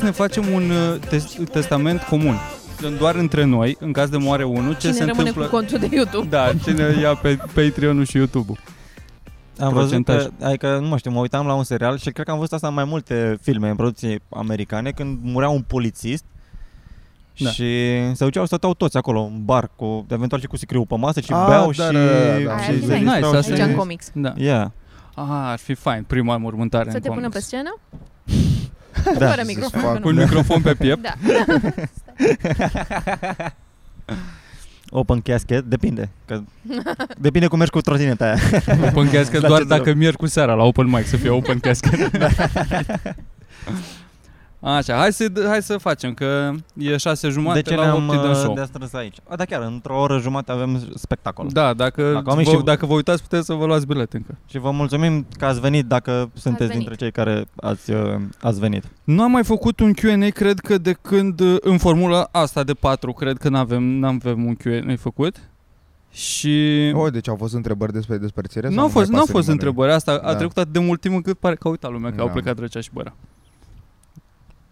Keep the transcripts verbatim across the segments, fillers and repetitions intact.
să ne facem un tes- testament comun. Doar între noi, în caz de moare unul, ce se întâmplă? Cine rămâne cu contul de YouTube? Da, cine ia pe Patreon-ul și YouTube-ul. Am procentaj. Văzut că, adică, nu mă știu, mă uitam la un serial și cred că am văzut asta în mai multe filme, în producții americane, când murea un polițist. Da. Și se duceau, stăteau toți acolo în bar, cu, eventual și cu sicriul pe masă și a, beau da, și... Da, da. și nice, nice. Aici în comics. Da. Yeah. Ah, ar fi fain, prima înmormântare în comics. Să te pună pe scenă? Da. Fără microfon. Cu un da. microfon pe piept. Da. Open casket, depinde. Că depinde cum mergi cu trotineta aia. Open casket doar dacă mierci cu seara la open mic, să fie open casket. Da. Așa, hai să, hai să facem, că e șase jumate la opt din show. De ce ne-am aici? A, da, chiar, într-o oră jumate avem spectacol. Da, dacă, vă, și... dacă vă uitați, puteți să vă luați bilet încă. Și vă mulțumim că ați venit, dacă ați sunteți venit. dintre cei care ați, ați venit. Nu am mai făcut un Q and A, cred că de când, în formula asta de patru, cred că n-avem, n-avem un Q and A făcut. Și... O, deci au fost întrebări despre despărțire? Nu au fost, n-au fost întrebări, asta da. a trecut atât de mult timp încât pare că a uitat lumea, că da. au plecat Răcea și Băra.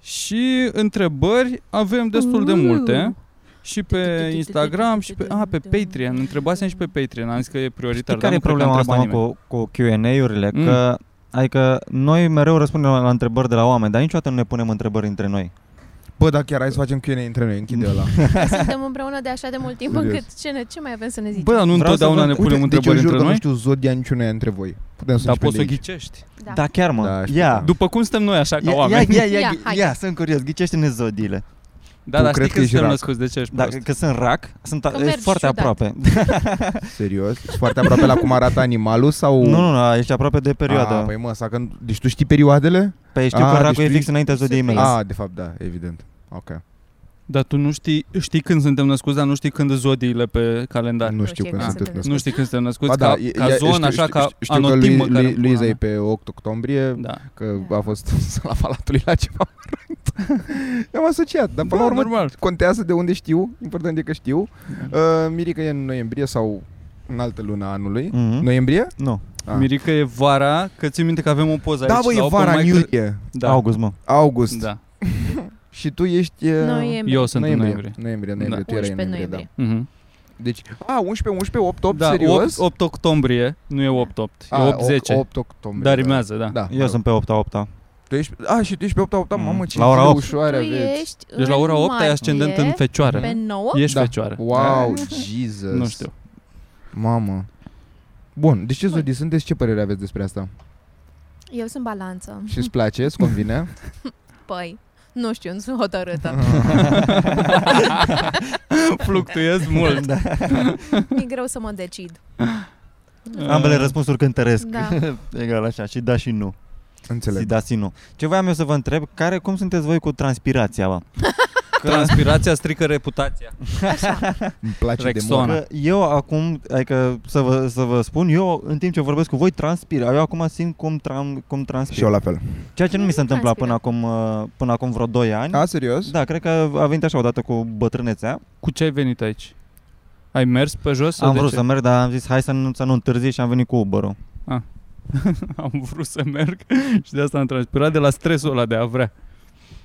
Și întrebări avem destul de multe și pe Instagram și pe, a, pe Patreon. Întrebasem și pe Patreon, am zis că e prioritar. Știi care e problema asta cu, cu Q and A-urile? Mm. Că, adică noi mereu răspundem la, la întrebări de la oameni, dar niciodată nu ne punem întrebări între noi. Bă, dar chiar hai să facem Q and A între noi, închide ăla. Suntem împreună de așa de mult timp Serios. încât ce, ne, ce mai avem să ne zicem? Bă, dar nu întotdeauna ne punem Uite, întrebări deci, între noi. Deci eu jur că nu știu zodia niciunea între voi. Putem să Dar poți să o ghicești. Da. da, chiar mă. Da, ia. După cum suntem noi așa ca ia, oameni. Ia, ia, ia, ia, ia sunt curios, ghicește-ne zodiile. Da, tu dar știi că suntem născuți, de ce ești prost? Da, că sunt rac, sunt a, e foarte ciudat. aproape. Serios? Ești foarte aproape la cum arată animalul sau... Nu, nu, nu, ești aproape de perioadă. Ah, păi mă, sa că... Deci tu știi perioadele? Păi știu ah, că deci racul e fix înaintea zodiei mele. Ah, de fapt, da, evident. Ok. Dar tu nu știi, știi când suntem născuți, dar nu știi când zodiile pe calendar. Nu știu când suntem născuți. Nu știi când suntem născuți, da, ca, ca zonă, așa, ca anotimă. Știu că Luiza e pe opt octombrie, da. că da. a fost la Palatului la ceva mărânt. am asociat, dar până da, la urmă normal. contează de unde știu, important e că știu. Uh, Mirica e în noiembrie sau în altă lună anului. Mm-hmm. Noiembrie? Nu. No. Ah. Mirica e vara, că țin minte că avem o poză da, aici. Da, bă, e vara, în iulie. August, mă. August. Da. Și tu ești... Noiembrie. Eu sunt noiembrie. în noiembrie. Noiembrie, noiembrie, da. tu erai în noiembrie, noiembrie. Da. Deci, a, unsprezece, unsprezece, opt, opt, da, serios? opt octombrie, nu e opt opt, a, e opt zece. opt octombrie. Dar rimează, da. da. Eu da. sunt pe opt a opta. Tu ești, a, și tu ești pe opt a opta, mm. mamă, ce la ușoară aveți. Deci la ora opt ai ascendent în fecioară. Pe nouă? Ești da. fecioară. Wow, Jesus. Nu știu. Mamă. Bun, deci ce zodii sunteți? Ce părere aveți despre asta? Eu sunt balanță. Și îți place? Îți convine? Păi. Nu știu, nu sunt hotărâtă. Fluctuez mult. Da. E greu să mă decid. Ambele răspunsuri cântăresc. Da. Egal așa, și da și nu. Înțeleg. Și da și nu. Ce voiam eu să vă întreb, care, cum sunteți voi cu transpirația, bă? Că... Transpirația strică reputația. Așa. Îmi place Rexona. de mult. Că eu acum, adică să vă, să vă spun, eu în timp ce vorbesc cu voi transpir. Eu acum simt cum, tram, cum transpir. Și eu la fel. Ceea ce nu mi se întâmpla până acum, până acum vreo doi ani. A, serios? Da, cred că a venit așa odată cu bătrânețea. Cu ce ai venit aici? Ai mers pe jos? Am vrut ce? să merg, dar am zis hai să nu, să nu întârzi și am venit cu Uber-ul. Ah. Am vrut să merg și de asta am transpirat de la stresul ăla de a vrea.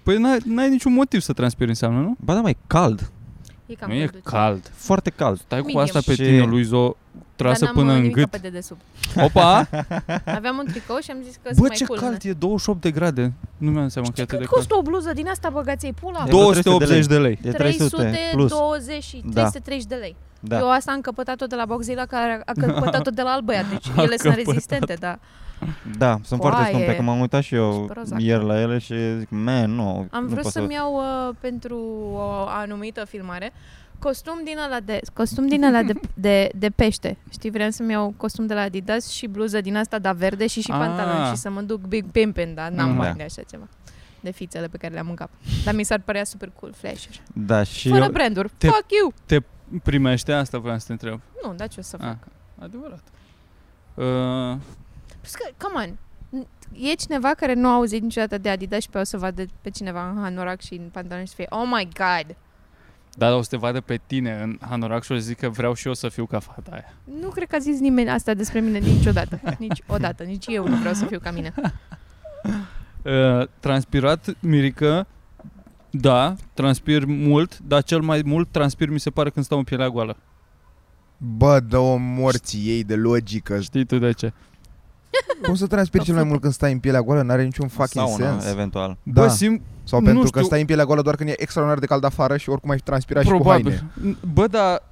Păi n-ai, n-ai niciun motiv să transpiri înseamnă, nu? Ba da, mai cald. E cam nu e cald. Foarte cald. Stai Minim. cu asta pe tine, și... Luizo, trasă până în gât. Pe Opa! Aveam un tricou și am zis că sunt mai cool. Bă, ce cald e, douăzeci și opt de grade. Nu mi-am seama că e atât de cald. Cât costă o bluză din asta, băgați-i pula? două sute optzeci de lei. De trei sute douăzeci și trei sute treizeci de lei. Da. Eu asta am căpătat-o de la Boxila, care a căpătat-o de la alt băiat. Deci a ele sunt rezistente, da. Da, sunt Coaie. foarte scumpe, că m-am uitat și eu ieri la ele și zic, man, nu. Am vrut nu să-mi să... iau uh, pentru o anumită filmare costum din ăla de, costum din ăla de, de, de pește. Știi, vreau să-mi iau costum de la Adidas și bluză din asta, da, verde și și ah. pantaloni și să mă duc big pimpin, dar n-am mai așa ceva. De fițele pe care le-am în cap. Dar mi s-ar părea super cool flasher. Da, și fără eu... branduri, te, fuck you! Te primește asta, voiam să te întreb. Nu, dar ce o să fac? Ah, adevărat. Uh... Plus că, come on, e cineva care nu a auzit niciodată de Adidas și pe o să vadă pe cineva în hanorac și în pantaloni și să fie, oh my god! Dar o să te vadă pe tine în hanorac și o să zic că vreau și eu să fiu ca fata aia. Nu cred că a zis nimeni asta despre mine niciodată, niciodată, nici eu nu vreau să fiu ca mine. Uh, transpirat, Mirica, Da, transpir mult, dar cel mai mult transpir mi se pare când stau în pielea goală. Bă, dă-o morții ei de logică. Știi tu de ce? Cum să transpiri cel mai mult când stai în pielea goală? N-are niciun fucking sauna, sens. Eventual. Da. Bă, sim... Sau pentru că știu... stai în pielea goală doar când e extraordinar de cald afară și oricum ai transpira probabil. Și cu haine. Bă, dar...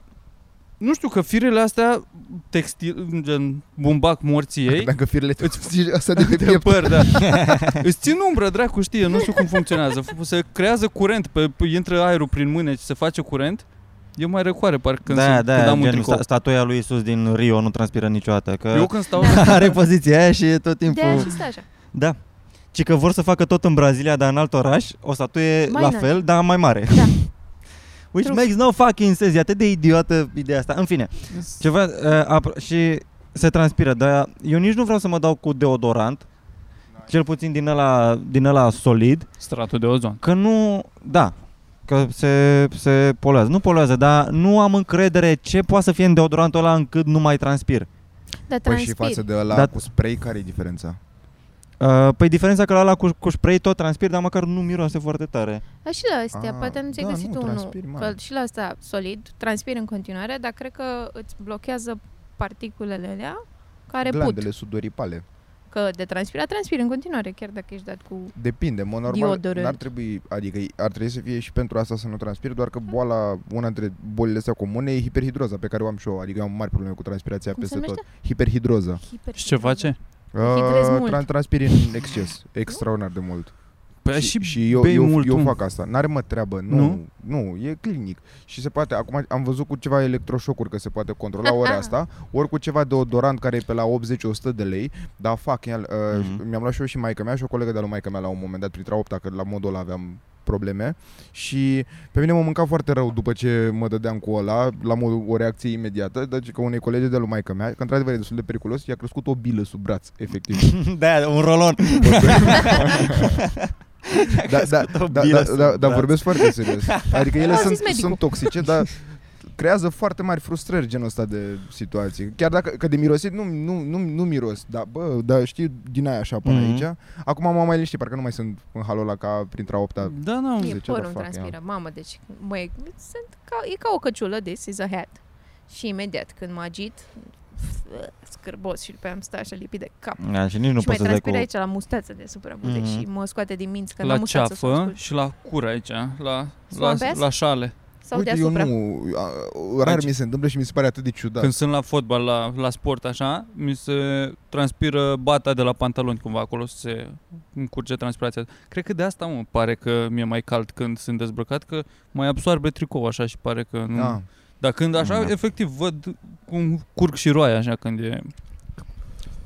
Nu știu, că firele astea, textil, gen bumbac morții ei... Dacă firele te ții asta de pe de piept. Păr, da. Îți țin umbră, dracu, știe, nu știu cum funcționează. Se creează curent, pe, intră aerul prin mâine și se face curent. Eu mai răcoare, parcă când, da, sunt, da, când am un tricou. Statuia lui Iisus din Rio nu transpiră niciodată. Că eu când stau... Are poziția aia și tot timpul... De-aia și stă așa. Da. Ci că vor să facă tot în Brazilia, dar în alt oraș, o statuie mai la n-ai. Fel, dar mai mare. Da. Which True. Makes no fucking sense. E atât de idiotă ideea asta. În fine. Yes. Ceva, uh, apro- și se transpiră. Dar eu nici nu vreau să mă dau cu deodorant. Nice. Cel puțin din ăla, din ăla solid. Stratul de ozon. Că nu... Da. Că se, se poluează. Nu poluează, dar nu am încredere ce poate să fie în deodorantul ăla încât nu mai transpir. Da, transpir. Păi și față de ăla da. Cu spray, care e diferența? Uh, păi diferența că la ăla cu, cu spray tot transpir, dar măcar nu miroase foarte tare. Da, și la astea, ah, poate am ți-ai da, găsit unul. Că și la asta solid, transpir în continuare, dar cred că îți blochează particulele alea care glandele put. Glandele sudoripale. Că de transpirat, transpir în continuare, chiar dacă ești dat cu depinde, mă, normal, deodorant. N-ar trebui, adică ar trebui să fie și pentru asta să nu transpiri, doar că boala, una dintre bolile astea comune e hiperhidroza, pe care o am și eu, adică am mari probleme cu transpirația cum peste tot. Hiperhidroza. Hiperhidroza. Și ce face? Uh, transpiri în exces, extraordinar de mult. Păi și, și eu, eu, mult eu fac asta. N-are mă treabă, nu, nu, nu, e clinic. Și se poate, acum am văzut cu ceva electroșocuri că se poate controla ori asta, ori cu ceva deodorant care e pe la optzeci o sută de lei. Dar fac, uh, mm-hmm. mi-am luat și eu și maica mea și o colegă de la maica mea la un moment dat, printre opta, că la modul ăla aveam probleme. Și pe mine mă mânca foarte rău după ce mă dădeam cu ăla, la modul o reacție imediată, deci că unei colegi de la maica mea, că într-adevăr e destul de periculos, i-a crescut o bilă sub braț, efectiv. Da, un rolon. Da, da, da, da, da, da, vorbesc foarte serios. Adică ele sunt, sunt toxice, dar creează foarte mari frustrări genul ăsta de situații. Chiar dacă că de mirosit nu, nu, nu, nu miros, dar bă, dar știi din aia așa până mm-hmm. aici. Acum m-am mai liniștit, parcă nu mai sunt în halul ăla ca printre a opta. Da, nu, no, zice, porul da, transpiră, ia. Mamă, deci măi, sunt ca, e ca o căciulă, this is a hat. Și imediat când mă agit, scârbos și pe am stat așa lipit de cap. Da, și nici nu și mai transpiră cu... aici la mustață de suprabuze mm-hmm. și mă scoate din minți că la mustață s-o scurt. Și la cură aici, la, la, la, la șale. Sau uite, deasupra. Eu nu, rar aici. Mi se întâmplă și mi se pare atât de ciudat. Când sunt la fotbal, la, la sport așa, mi se transpiră bata de la pantaloni cumva acolo, se încurge transpirația. Cred că de asta mă pare că mi-e mai cald când sunt dezbrăcat, că mai absorbe tricou așa și pare că nu... Da. Dar când așa, da. Efectiv, văd cum curg și roaia așa când e...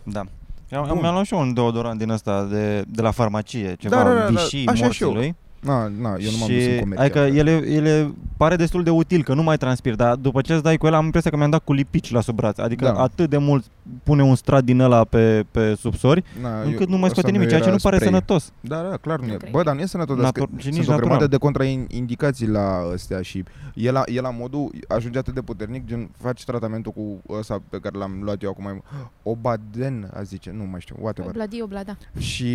Da. Bun. Mi-am luat și eu un deodorant din ăsta de, de la farmacie, ceva da, da, da, vișii așa morțului. Na, na, eu nu m-am dus în comedia. Adică ele, ele pare destul de util, că nu mai transpir, dar după ce îți dai cu el, am impresia că mi-am dat cu lipici la sub braț. Adică da. Atât de mult pune un strat din ăla pe, pe subsori, na, încât eu, nu mai scoate nimic, ceea ce nu pare spray. Sănătos. Da, da, clar nu e. Bă, dar nu e sănătos. Natur- și nici sunt natural. O grămadă de contraindicații la ăstea și e la, e la modul, ajunge atât de puternic, gen faci tratamentul cu ăsta pe care l-am luat eu acum, Obaden, a zice, nu mai știu, whatever. Obladi, oblada. Și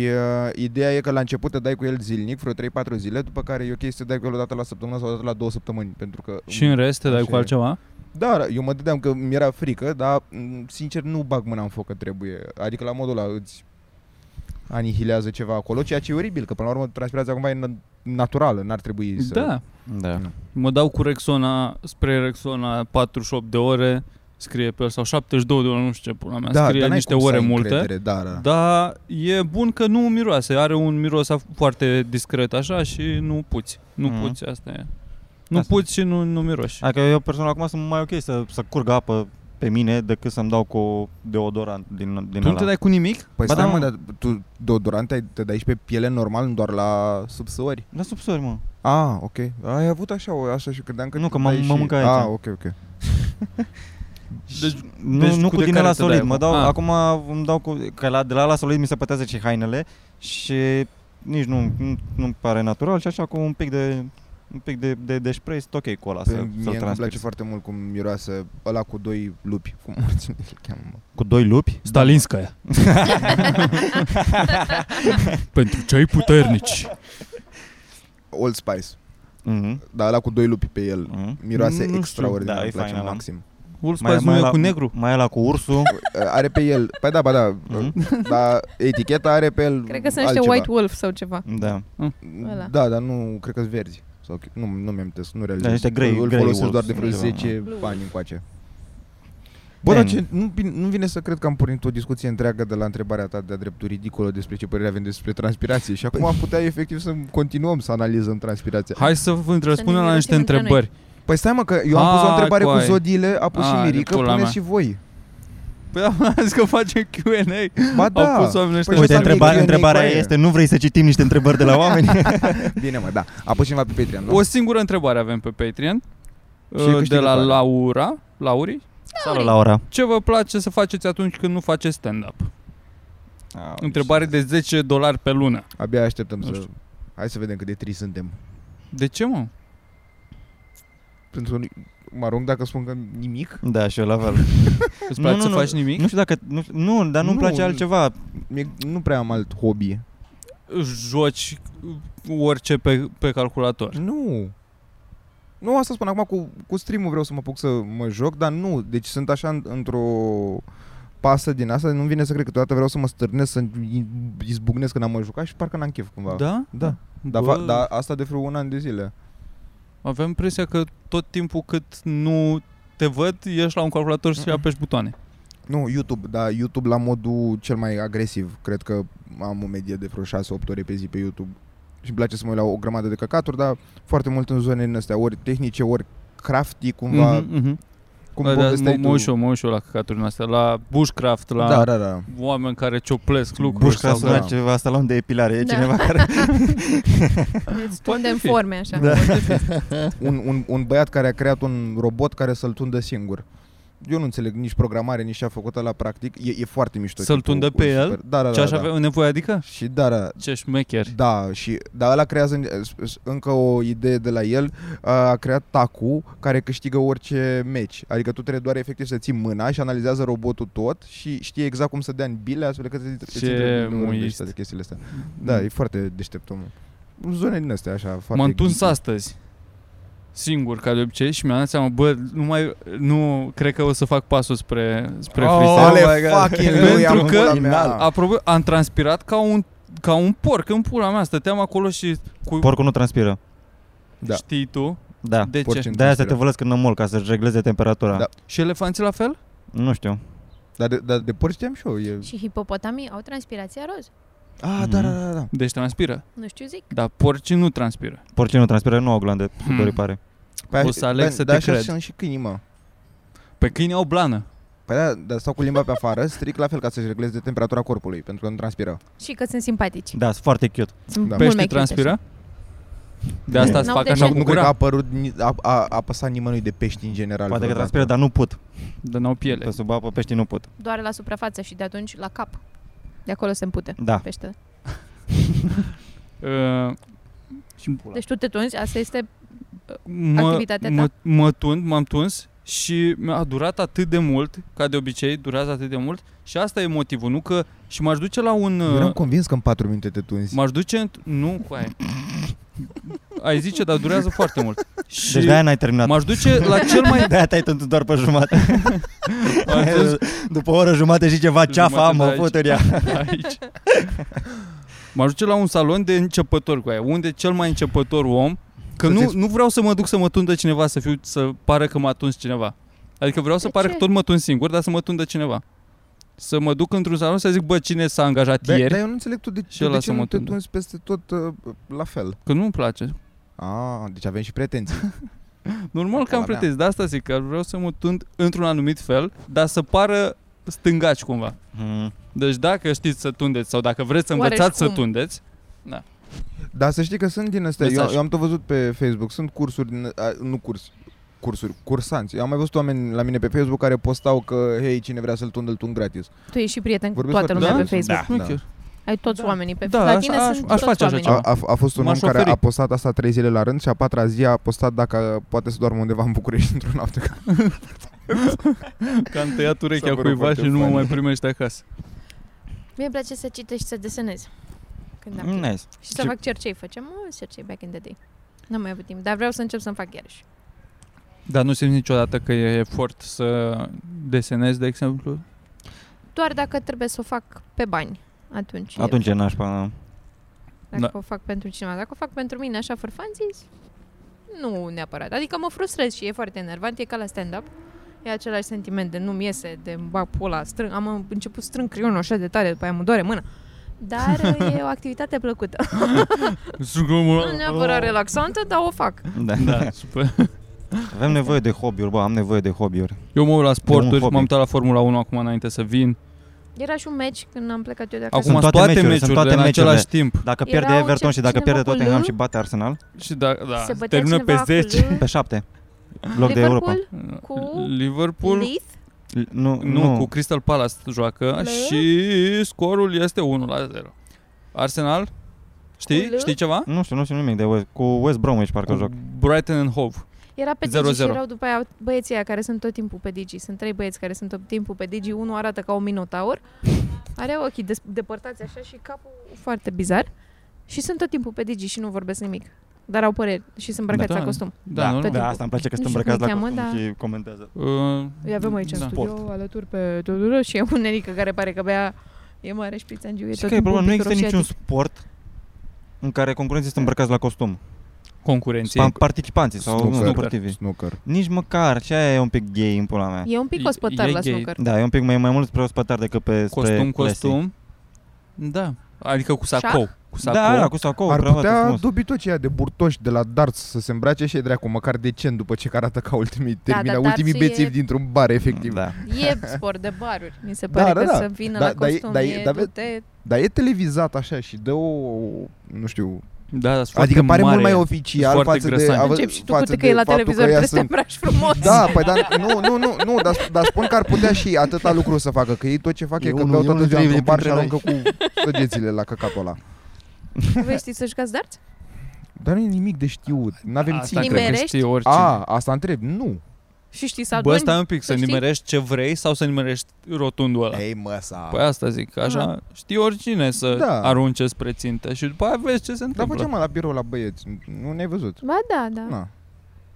uh, ideea e că la început te dai cu el zilnic, vreo trei patru zile, după care e ok să te dai cu el o dată la săptămână sau o dată la două săptămâni, pentru că... Și în rest te dai cu altceva? Da, eu mă dădeam că mi-era frică, dar sincer nu bag mâna în foc că trebuie. Adică la modul ăla îți anihilează ceva acolo, ceea ce e oribil, că până la urmă transpirația cumva e naturală, n-ar trebui să... Da, da. Nu. Mă dau cu Rexona, spre Rexona patruzeci și opt de ore, scrie pe el, sau șaptezeci și două de ore, nu știu ce pula mea, da, scrie niște ore multe, încredere, da, da. Dar e bun că nu miroase, are un miros foarte discret așa și nu puți, nu mm. puți, asta e. Nu asta. Puți și nu, nu miroși. Adică eu personal acum sunt mai ok să, să curgă apă pe mine decât să-mi dau cu deodorant din, din tu ăla. Tu nu te dai cu nimic? Păi ba stai da, mă, dar tu deodorant te dai și pe piele normal, doar la subsori? La subsori, mă. Ah, ok. Ai avut așa, așa și credeam că... Nu, că mă și... mânca aici. Ah, ok, ok. Deci, nu, deci nu cu, cu din ăla solid, mă dau, ah. acum îmi dau cu, că la, de la ăla solid mi se pătează și hainele și nici nu, nu, nu-mi pare natural și așa cu un pic de... un pic de, de, de spray, este ok cu ăla să-l transpiri. Mie îmi place foarte mult cum miroase ăla cu doi lupi. Cum îl cheamă? Cu doi lupi? Stalinskaya. Pentru cei puternici. Old Spice. Mm-hmm. Dar ăla cu doi lupi pe el. Mm-hmm. Miroase mm-hmm. extraordinar, da, îmi place fain, maxim. Old Spice mai, mai e la, cu negru. Mai e la cu ursul. Are pe el. Păi da, ba da. Mm-hmm. Dar eticheta are pe el. Cred că sunt niște White Wolf sau ceva. Da. Mm. Da, dar nu cred că-s verzi. Sau, nu nu mi-am tăs, nu realizez. Dar niște grey, îl folosesc grey doar de vreo zece ani încoace. Bă, dar ce, nu, nu vine să cred că am pornit o discuție întreagă de la întrebarea ta de-a dreptul ridicolă despre ce părere avem despre transpirație și acum am putea efectiv să continuăm să analizăm transpirația. Hai să vă răspundem la niște întrebări. Păi stai mă, că eu am pus o întrebare cu zodiile, a pus și Mirica, puneți și voi. Păi am zis că facem Q and A. Ba da. Uite, întrebarea este, nu vrei să citim niște întrebări de la oameni? Bine mă, da. A pus cineva pe Patreon. O singură întrebare avem pe Patreon de la Laura, Laurii. Salut, Laura. Ce vă place să faceți atunci când nu faceți stand-up? Au, întrebare de zece dolari pe lună. Abia așteptăm nu să... Știu. Hai să vedem cât de triști suntem. De ce, mă? Pentru că mă rog dacă spun că nimic. Da, și eu la fel. Îți place nu, să nu, faci nimic? Nu știu dacă... Nu, nu dar nu-mi nu, place altceva. Mie, nu prea am alt hobby. Joci orice pe, pe calculator. Nu... Nu, asta spun, acum cu, cu stream-ul vreau să mă apuc să mă joc, dar nu, deci sunt așa într-o pasă din asta, nu-mi vine să cred că toată vreau să mă stârnesc, să izbucnesc când am mă jucat și parcă n-am chef cumva. Da? Da. Dar da, asta de vreo un an de zile. Aveam impresia că tot timpul cât nu te văd, ești la un calculator și apeși butoane. Nu, YouTube, dar YouTube la modul cel mai agresiv, cred că am o medie de vreo șase opt ore pe zi pe YouTube. Și îmi place să mă uit la o grămadă de căcaturi, dar foarte mult în zone din astea, ori tehnice, ori crafty, cumva... Mm-hmm, mm-hmm. Cum da, povesteai da, tu? Mă uit și eu, mă uit și eu la căcaturi din astea, la bushcraft, la da, da, da. Oameni care cioplesc lucruri. Bushcraft sau da. Ceva, asta luăm de epilare, e da. Cineva care... Tundem forme, așa. Da. un, un, un băiat care a creat un robot care să-l tundă singur. Eu nu înțeleg nici programare, nici ce a făcut ăla practic. E, e foarte mișto. Să-l tundă pe super. El? Da, da, da. Ce aș avea nevoie, adică? Și da, da. Ce șmecher. Da, și da, ăla creează încă o idee de la el. A creat tacu care câștigă orice meci. Adică tu trebuie doar efectiv să ții mâna și analizează robotul tot și știe exact cum să dea în bile astfel că ce muiști. Da, e foarte deștept omul. Zone din astea așa. M-am întors astăzi. Singur, ca de obicei, și mi-am dat seama, bă, nu mai, nu, cred că o să fac pasul spre, spre freestyle. Oh, pentru că, apropo, am transpirat ca un, ca un porc în pula mea, stăteam acolo și... Cu... Porcul nu transpiră. Da. Știi tu? Da. De porcii ce? De-aia să te vălesc în mol, ca să-și regleze temperatura. Da. Și elefanții la fel? Nu știu. Dar de, de, de porci știam și eu. E... Și hipopotamii au transpirația roz. Ah, mm-hmm. da, da, da, da. Deci transpiră. Nu știu, zic. Dar porcii nu transpiră. Porcii nu transpiră, nu au glande sudoare. Hmm. O să aleg da, să da, te cred. Dar așa sunt și câinii, mă. Pe câini au blană. Păi da, dar stau cu limba pe afară, stric la fel ca să-și regleze temperatura corpului, pentru că nu transpiră. Și că sunt simpatici. Da, sunt foarte cute. Da. Peștii transpiră? De asta se fac așa cu gura. Nu cred că a apărut, a, a, a păsat nimănui de pești în general. Poate că transpiră, dar nu put. Dar n-au piele. Pe sub apă peștii nu put. Doar la suprafață și de atunci la cap. De acolo se împute da. Pește. uh, deci tu te tunzi, asta este mă, activitatea mă, ta? Mă tund, m-am tuns și a durat atât de mult, ca de obicei, durează atât de mult și asta e motivul, nu că... Și m-aș duce la un... Eu eram convins că în patru minute te tunzi. M-aș duce... Nu, cu aia. Ai zice, dar durează foarte mult. Și deci de-aia n-ai terminat. M-aș duce la cel mai... De-aia te-ai tântut doar pe jumate. După o oră jumate și ceva ceafa, mă fut în ea. Aici. M-aș duce la un salon de începători cu aia, unde cel mai începător om, că nu, nu vreau să mă duc să mă tundă cineva, să fiu, să pară că m-a tuns cineva. Adică vreau să pară că tot mă tund singur, dar să mă tundă cineva. Să mă duc într-un salon să zic, bă, cine s-a angajat da, ieri? Dar eu nu înțeleg tu de ce, de ce nu te tunzi peste tot uh, la fel. Că nu-mi place. Ah, deci avem și pretenții. Normal că am pretenții, de asta zic, că vreau să mă tund într-un anumit fel, dar să pară stângaci cumva. Mm. Deci dacă știți să tundeți sau dacă vreți să învățați să tundeți, da. Dar să știi că sunt din astea, eu, eu am tot văzut pe Facebook, sunt cursuri, din, a, nu curs. cursuri, cursanți. Eu am mai văzut oameni la mine pe Facebook care postau că, hei, cine vrea să-l tund, îl tund gratis. Tu ești și prieten cu toată lumea da? Pe Facebook. Da. Da. Ai toți da. Oamenii pe Facebook. Da, la tine aș, sunt aș toți oamenii. A, a, a fost un om care a postat asta trei zile la rând și a patra zi a postat dacă poate să doarmă undeva în București într-o noapte. Că am tăiat urechea cuiva și nu mă mai primește acasă. Mie îmi place să citești și să desenezi. când am nice. Și ce... să fac cercei, făceam oh, cercei back in the day. N-am mai avut timp, dar vreau să încep să-mi fac iarăși. Dar nu simți niciodată că e efort să desenezi, de exemplu? Doar dacă trebuie să o fac pe bani. Atunci Atunci e nașpa. Dacă da. o fac pentru cineva, dacă o fac pentru mine, așa, for fun, zis, nu neapărat. Adică mă frustrez și e foarte enervant, e ca la stand-up. E același sentiment de nu-mi iese, de îmi bag pula, strâng, am început strâng creionul așa de tare, după aia mă doare mâna. Dar e o activitate plăcută. Nu neapărat relaxantă, dar o fac. Da, da, super. Avem nevoie de hobby-uri, bă, am nevoie de hobby-uri. Eu mă uit la sporturi, m-am uitat la Formula unu acum înainte să vin. Era și un meci când am plecat eu de acasă. Acum sunt toate meciurile, sunt toate meciurile în același timp. Dacă erau pierde Everton și dacă pierde Tottenham și bate Arsenal. Și da, da, termină pe zece. Pe șapte. Loc de Europa. Cu Liverpool. Leith? Nu, nu, nu, cu Crystal Palace joacă Le? Și scorul este unu la zero. Arsenal? Știi? Știi ceva? Nu știu, nu știu nimic de West, cu West Bromwich parcă joc. Brighton and Hove. Era pe Digi și erau după aia băieții aia care sunt tot timpul pe Digi. Sunt trei băieți care sunt tot timpul pe Digi. Unul arată ca un minotaur. Are ochii des- depărtați așa și capul foarte bizar. Și sunt tot timpul pe Digi și nu vorbesc nimic. Dar au păreri și sunt îmbrăcați da, la costum. Da, da, da, asta îmi place că sunt îmbrăcați la cheamă, costum da. Și comentează. Uh, Îi avem aici în da. studio alături pe Tudură și e un Mirica care pare că bea e mare șpițangiu. E și că e problema, nu există niciun sport în care concurenții sunt îmbrăcați la costum. Concurenții? Participanții sau snooker, nu, sportivi. Snooker. Nici măcar, și aia e un pic gay în pula mea. E un pic ospătar la gay. Snooker. Da, e un pic mai, mai mult spre ospătar decât pe costum, costum. Da, adică cu sacou. Cu sacou. Da, da, cu sacou. Ar putea dobitocia de burtoși de la darts să se îmbrace și e dracu, măcar decent după ce arată ca ultimii termina, da, da, ultimii bețivi e... dintr-un bar, efectiv. Da. E sport de baruri, mi se pare da, că da, să vină da, la costum. Dar e, da, da, da, da, e televizat așa și dă o, nu știu... Da, da, adică pare mare, mult mai oficial față grăsani. De încep și tu cu că e la televizor trebuie să te îmbraci frumos. Da, păi dar nu, nu, nu, nu dar, dar spun că ar putea și atâta lucru să facă. Că ei tot ce fac e, e că beau toată ziua într-un bar și aruncă cu săgețile la căcatul ăla. Vă știți să jucați darți? Dar nu e nimic de știut. N-avem țin. Nimerești? A, asta întreb, nu. Și știi să aduni? Bă, stai un pic, să nimerești ce vrei sau să nimerești rotundul ăla? Ei, mă, sa... Păi asta zic, așa, știi oricine să da. arunce spre țintă și după aia vezi ce se întâmplă. Dar făceam la birou la băieți, nu ne-ai văzut? Ba da, da. Na.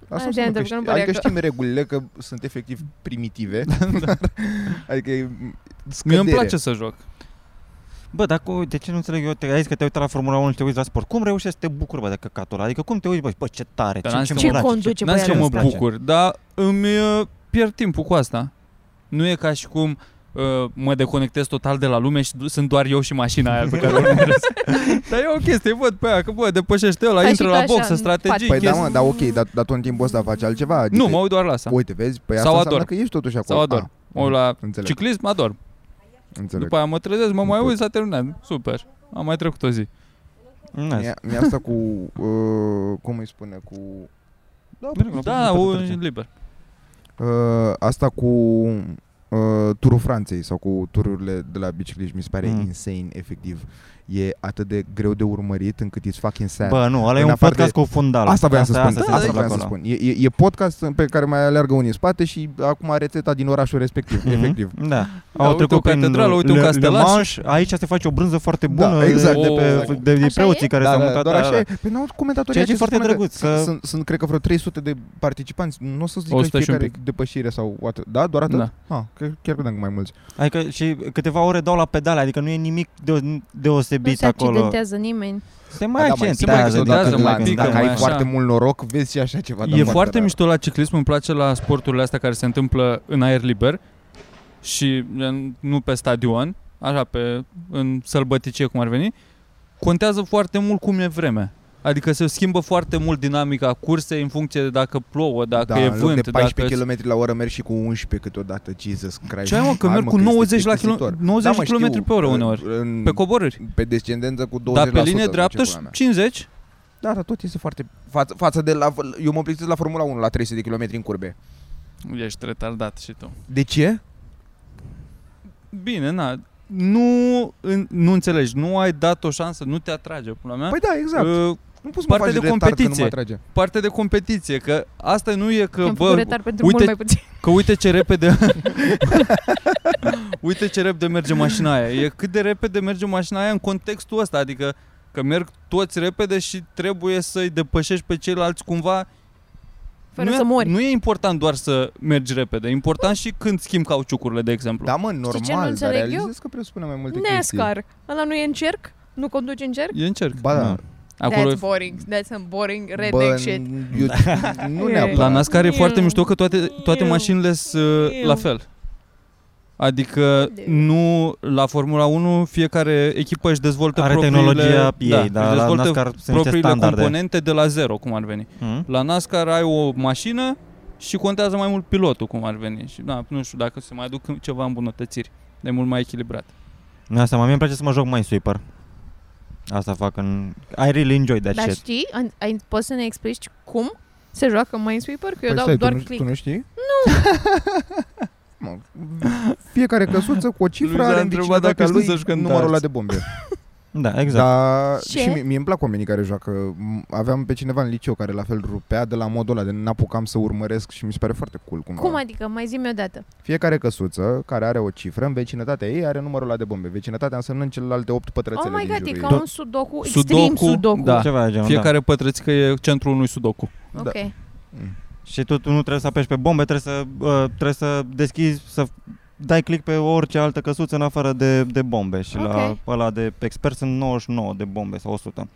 Asta adică, că știm, adică știm regulile, că sunt efectiv primitive. Dar, adică e scădere. Mie îmi place să joc. Bă, dacă, de ce nu înțeleg eu, te, ai zis că te-ai uitat la Formula unu și te uiți la sport, cum reușești să te bucuri, bă, de căcatul ăla? Adică cum te uiți, bă, bă ce tare, ce, ce, ce conduce, bă, ce mă bucur, dar îmi pierd timpul cu asta. Nu e ca și cum uh, mă deconectez total de la lume și sunt doar eu și mașina aia pe care o urmăresc. Dar e o chestie, văd pe aia, că bă, depășește ăla, hai intră la boxă, strategii. Păi da, mă, dar ok, dar, dar tu în timpul ăsta faci altceva. Adică, nu, mă uit doar la asta. Uite, vezi, păi asta înseamnă că ești totuși acolo. Sau ador. Mă uit la ciclism, ador. Înțeleg. După aia mă trezesc, mă mai uit, s-a terminat. Super, am mai trecut o zi. Mi-a, mi-a asta cu, uh, cum îi spune, cu... Da, da, da o, liber. Uh, asta cu uh, turul Franței sau cu tururile de la bicicliști mi se pare mm. insane, efectiv. E atât de greu de urmărit încât it's fucking sad. Bă, nu, ăla e un podcast de... cu fundal. Asta voiam să spun, asta, asta, asta voiam să spun. E, e, e podcast pe care mai alergă unii în spate și acum are rețeta din orașul respectiv, mm-hmm. efectiv. Da. Au trecut prin catedrală, uite un castelaș. Aici se face o brânză foarte bună, da, exact, de, pe, de, de preoții e? care da, s-au da, mutat. Doar așa e. Păi n-au comentatorii aceștia foarte drăguți. Sunt, cred că vreo trei sute de participanți. Nu o să zic că fiecare depășire sau atât. Da? Doar atât? Chiar credeam că mai mulți. Adică și câteva ore dau la pedale, adică nu e nimic deosebit. Nu se accidentează nimeni. Se mai accidentează, dacă ai foarte mult noroc, vezi și așa ceva. E foarte mișto la ciclism, îmi place la sporturile astea care se întâmplă în aer liber și nu pe stadion, așa pe, în sălbăticie cum ar veni. Contează foarte mult cum e vremea. Adică se schimbă foarte mult dinamica cursei în funcție de dacă plouă, dacă da, e vânt. Da, în loc de paisprezece dacă... km la oră mergi și cu unsprezece câteodată, Jesus Christ. Ce ai mă, că merg cu nouăzeci la km, nouăzeci da, mă, km pe oră uneori, în, pe coborâri. Pe descendență cu douăzeci la sută. Dar pe linie dreaptă cincizeci. Da, dar tot este foarte... Față, față de la... Eu mă plictesc la Formula unu la trei sute de km în curbe. Ești retardat și tu. De ce? Bine, na... Nu, nu înțelegi, nu ai dat o șansă, nu te atrage până mea. Păi da, exact. Uh, Nu poți parte de competiție. Parte de competiție, că asta nu e că bă, uite că uite ce repede uite ce repede merge mașina aia. E cât de repede merge mașina aia în contextul ăsta, adică Că merg toți repede și trebuie să-i depășești pe ceilalți cumva. Fără nu să e, mori. Nu e important doar să mergi repede. E important și când schimbi cauciucurile, de exemplu. Da, mă, normal, dar realizez că presupune mai multe NASCAR. chestii. NASCAR. Ăla nu e în cerc? Nu conduci în cerc? E în cerc. Ba, da. Da. Acolo that's boring. That's some boring redneck shit. You, nu neapărat. La NASCAR e foarte mișto că toate, toate mașinile sunt la fel. Adică nu, la Formula unu fiecare echipă își dezvoltă are propriile, ei, da, își dezvoltă la propriile componente de la zero, cum ar veni. Mm-hmm. La NASCAR ai o mașină și contează mai mult pilotul, cum ar veni. Și da, nu știu dacă se mai aduc ceva îmbunătățiri. E mult mai echilibrat. Asta, mie îmi place să mă joc mai sweeper. Asta fac în... I really enjoy that shit. Dar știi? Ai, poți să ne explici cum se joacă Minesweeper? Că păi eu dau stai, doar tu nu, click. Tu nu știi? Nu! Mă, fiecare căsuță cu o cifră are în vicinătatea lui numărul ăla de bombe. Da, exact. Dar și mie, mie îmi plac oamenii care joacă. Aveam pe cineva în liceu care la fel rupea de la modul ăla de n-apucam să urmăresc și mi se pare foarte cool. Cumva. Cum adică? Mai zi-mi o dată. Fiecare căsuță care are o cifră în vecinătatea ei are numărul ăla de bombe. Vecinătatea însemnând celelalte opt pătrățele din jurul ei. Oh my god, e ca un sudoku, extrem sudoku. Da. Ceva genul, fiecare da. Pătrățică e centrul unui sudoku. Ok. Da. Mm. Și tu nu trebuie să apeși pe bombe, trebuie să, uh, trebuie să deschizi, să... dai click pe orice altă căsuță în afară de, de bombe și okay. La ăla de expert sunt nouăzeci și nouă de bombe sau o sută.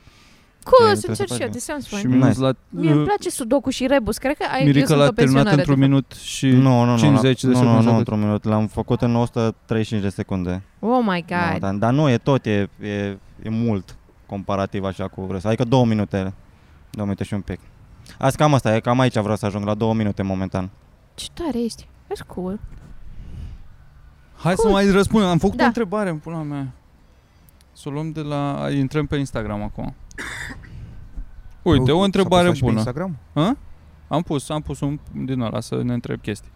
Cool, sunt cerșiat, de sounds fun. Nice. Mie îmi place Sudoku și Rebus, cred că ai Mirica l-a terminat într-un minut și no, no, no, cincizeci no, de secunde. Nu, nu, nu, într-un minut, l-am făcut în o sută treizeci și cinci de secunde. Oh my god. No, dar, dar nu, e tot, e, e, e mult comparativ așa cu restul, adică două minute, două minute și un pic. Azi cam asta, e cam aici vreau să ajung, la două minute momentan. Ce tare ești, ești cool. Hai cool. Să mai răspund. Am făcut da. o întrebare în pula mea. Să o luăm de la... Intrăm pe Instagram acum. Uite, o întrebare bună. Instagram? A? Am pus, am pus un din ăla să ne întreb chestii.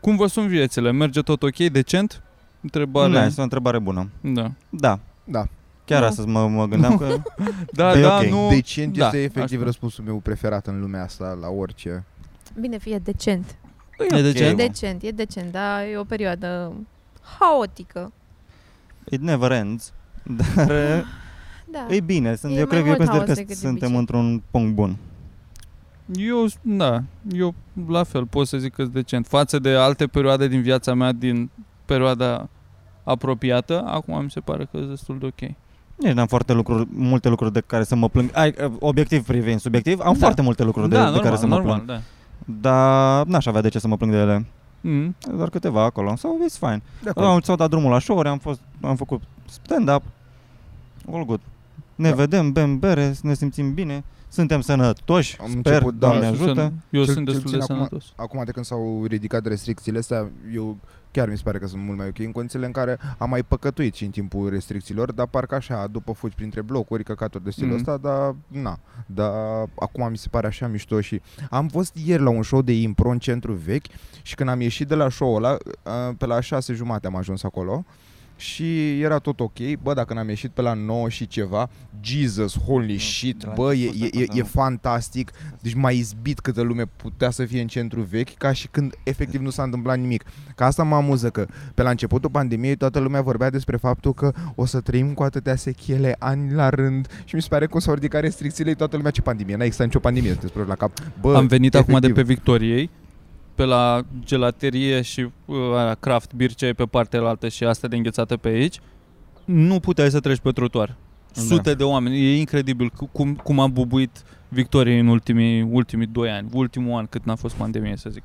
Cum vă sunt viețile? Merge tot ok? Decent? Întrebare... Este o întrebare bună. Da. Da. Da. Chiar da. Astăzi mă, mă gândeam că... da, de da, okay. Nu... Decent da, este efectiv răspunsul meu preferat în lumea asta, la orice. Bine, fie decent. E okay. Decent? E decent, e decent, dar e o perioadă... haotică. It never ends, dar da. E bine. Sunt, e eu cred eu că, că suntem într-un punct bun. Eu, da, eu la fel pot să zic că-s decent. Față de alte perioade din viața mea, din perioada apropiată, acum mi se pare că e destul de ok. Nici n-am foarte lucruri, multe lucruri de care să mă plâng. Ai, obiectiv privind subiectiv, am da. foarte multe lucruri da, de, normal, de care să normal, mă plâng. Da. Dar n-aș avea de ce să mă plâng de ele. Mm. Doar câteva acolo. So, it's fine. Am s-au dat drumul la show-uri, am fost am făcut stand-up. All good. Ne da. vedem, bem bere, ne simțim bine, suntem sănătoși. Am sper început, da, ne ajută. Sân, eu cel, sunt destul de sănătos. Acum, acum de când s-au ridicat restricțiile astea, eu chiar mi se pare că sunt mult mai ok în condițiile în care am mai păcătuit și în timpul restricțiilor, dar parcă așa, după fugi printre blocuri, căcaturi de stilul mm. ăsta, dar na, dar acum mi se pare așa mișto și am fost ieri la un show de impro în centru vechi și când am ieșit de la show-ul ăla, pe la șase jumate am ajuns acolo și era tot ok, bă, dacă n-am ieșit pe la nouă și ceva, Jesus, holy shit, bă, e, e, e fantastic, deci m-a izbit câtă lume putea să fie în centru vechi, ca și când efectiv nu s-a întâmplat nimic. Că asta mă amuză, că pe la începutul pandemiei toată lumea vorbea despre faptul că o să trăim cu atâtea sechele ani la rând și mi se pare cum s-au ridicat restricțiile, toată lumea, ce pandemie, n-a existat nicio pandemie, te spui la cap. Bă, am venit efectiv. Acum de pe Victoriei, pe la gelaterie și uh, craft beer ce ai pe partea altă și asta de înghețată pe aici, nu puteai să treci pe trotuar. Sute da. de oameni. E incredibil cum, cum a bubuit Victorie în ultimii, ultimii doi ani, ultimul an cât n-a fost pandemie, să zic.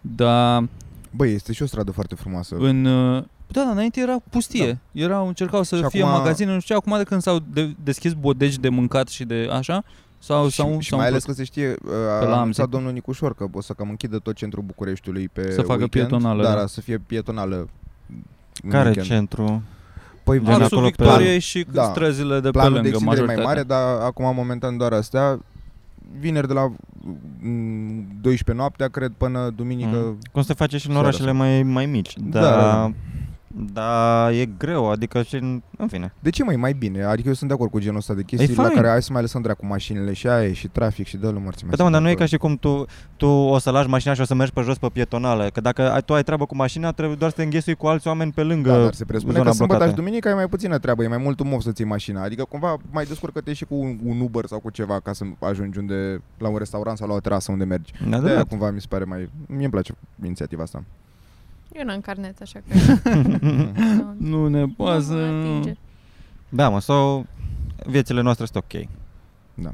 Dar... Bă, este și o stradă foarte frumoasă. În... Uh, Da, da, înainte era pustie. Da. Erau, încercau să și fie acum... magazine, nu știu, acum de când s-au de- deschis bodegi de mâncat și de așa, sau și, sau, și sau mai ales că se știe, a anunțat domnul Nicușor că o să cam închidă tot centrul Bucureștiului pe să facă pietonală. Dar da. să fie pietonală. Care weekend. Centru? Păi de acolo Victoriei și da. străzile de planul pe lângă, de majoritatea. Mai mare, dar acum momentan doar astea. Vineri de la douăsprezece noaptea, cred, până duminică. Mm. Cum se face și în orașele mai mai mici, dar da. Da, e greu, adică și în fine. De ce mai mai bine? Adică eu sunt de acord cu genul ăsta de chestii la care hai să mai lăsăm dracu mașinile și aia și trafic și dă-l morții. Păi da, dar nu e ca și cum tu, tu o să lași mașina și o să mergi pe jos pe pietonală, că dacă ai, tu ai treabă cu mașina, trebuie doar să te înghesui cu alți oameni pe lângă. Da, dar se presupune că sâmbătă și duminică ai mai puțină treabă, e mai mult un mov să ții mașina. Adică cumva mai descurcă-te și cu un, un Uber sau cu ceva ca să ajungi unde la un restaurant sau la o terasă unde mergi. Da, de aia cumva mi se pare mai mie îmi place inițiativa asta. Eu n-am carnet, așa că... nu ne pasă... Da, mă, sau viețile noastre sunt ok. Da.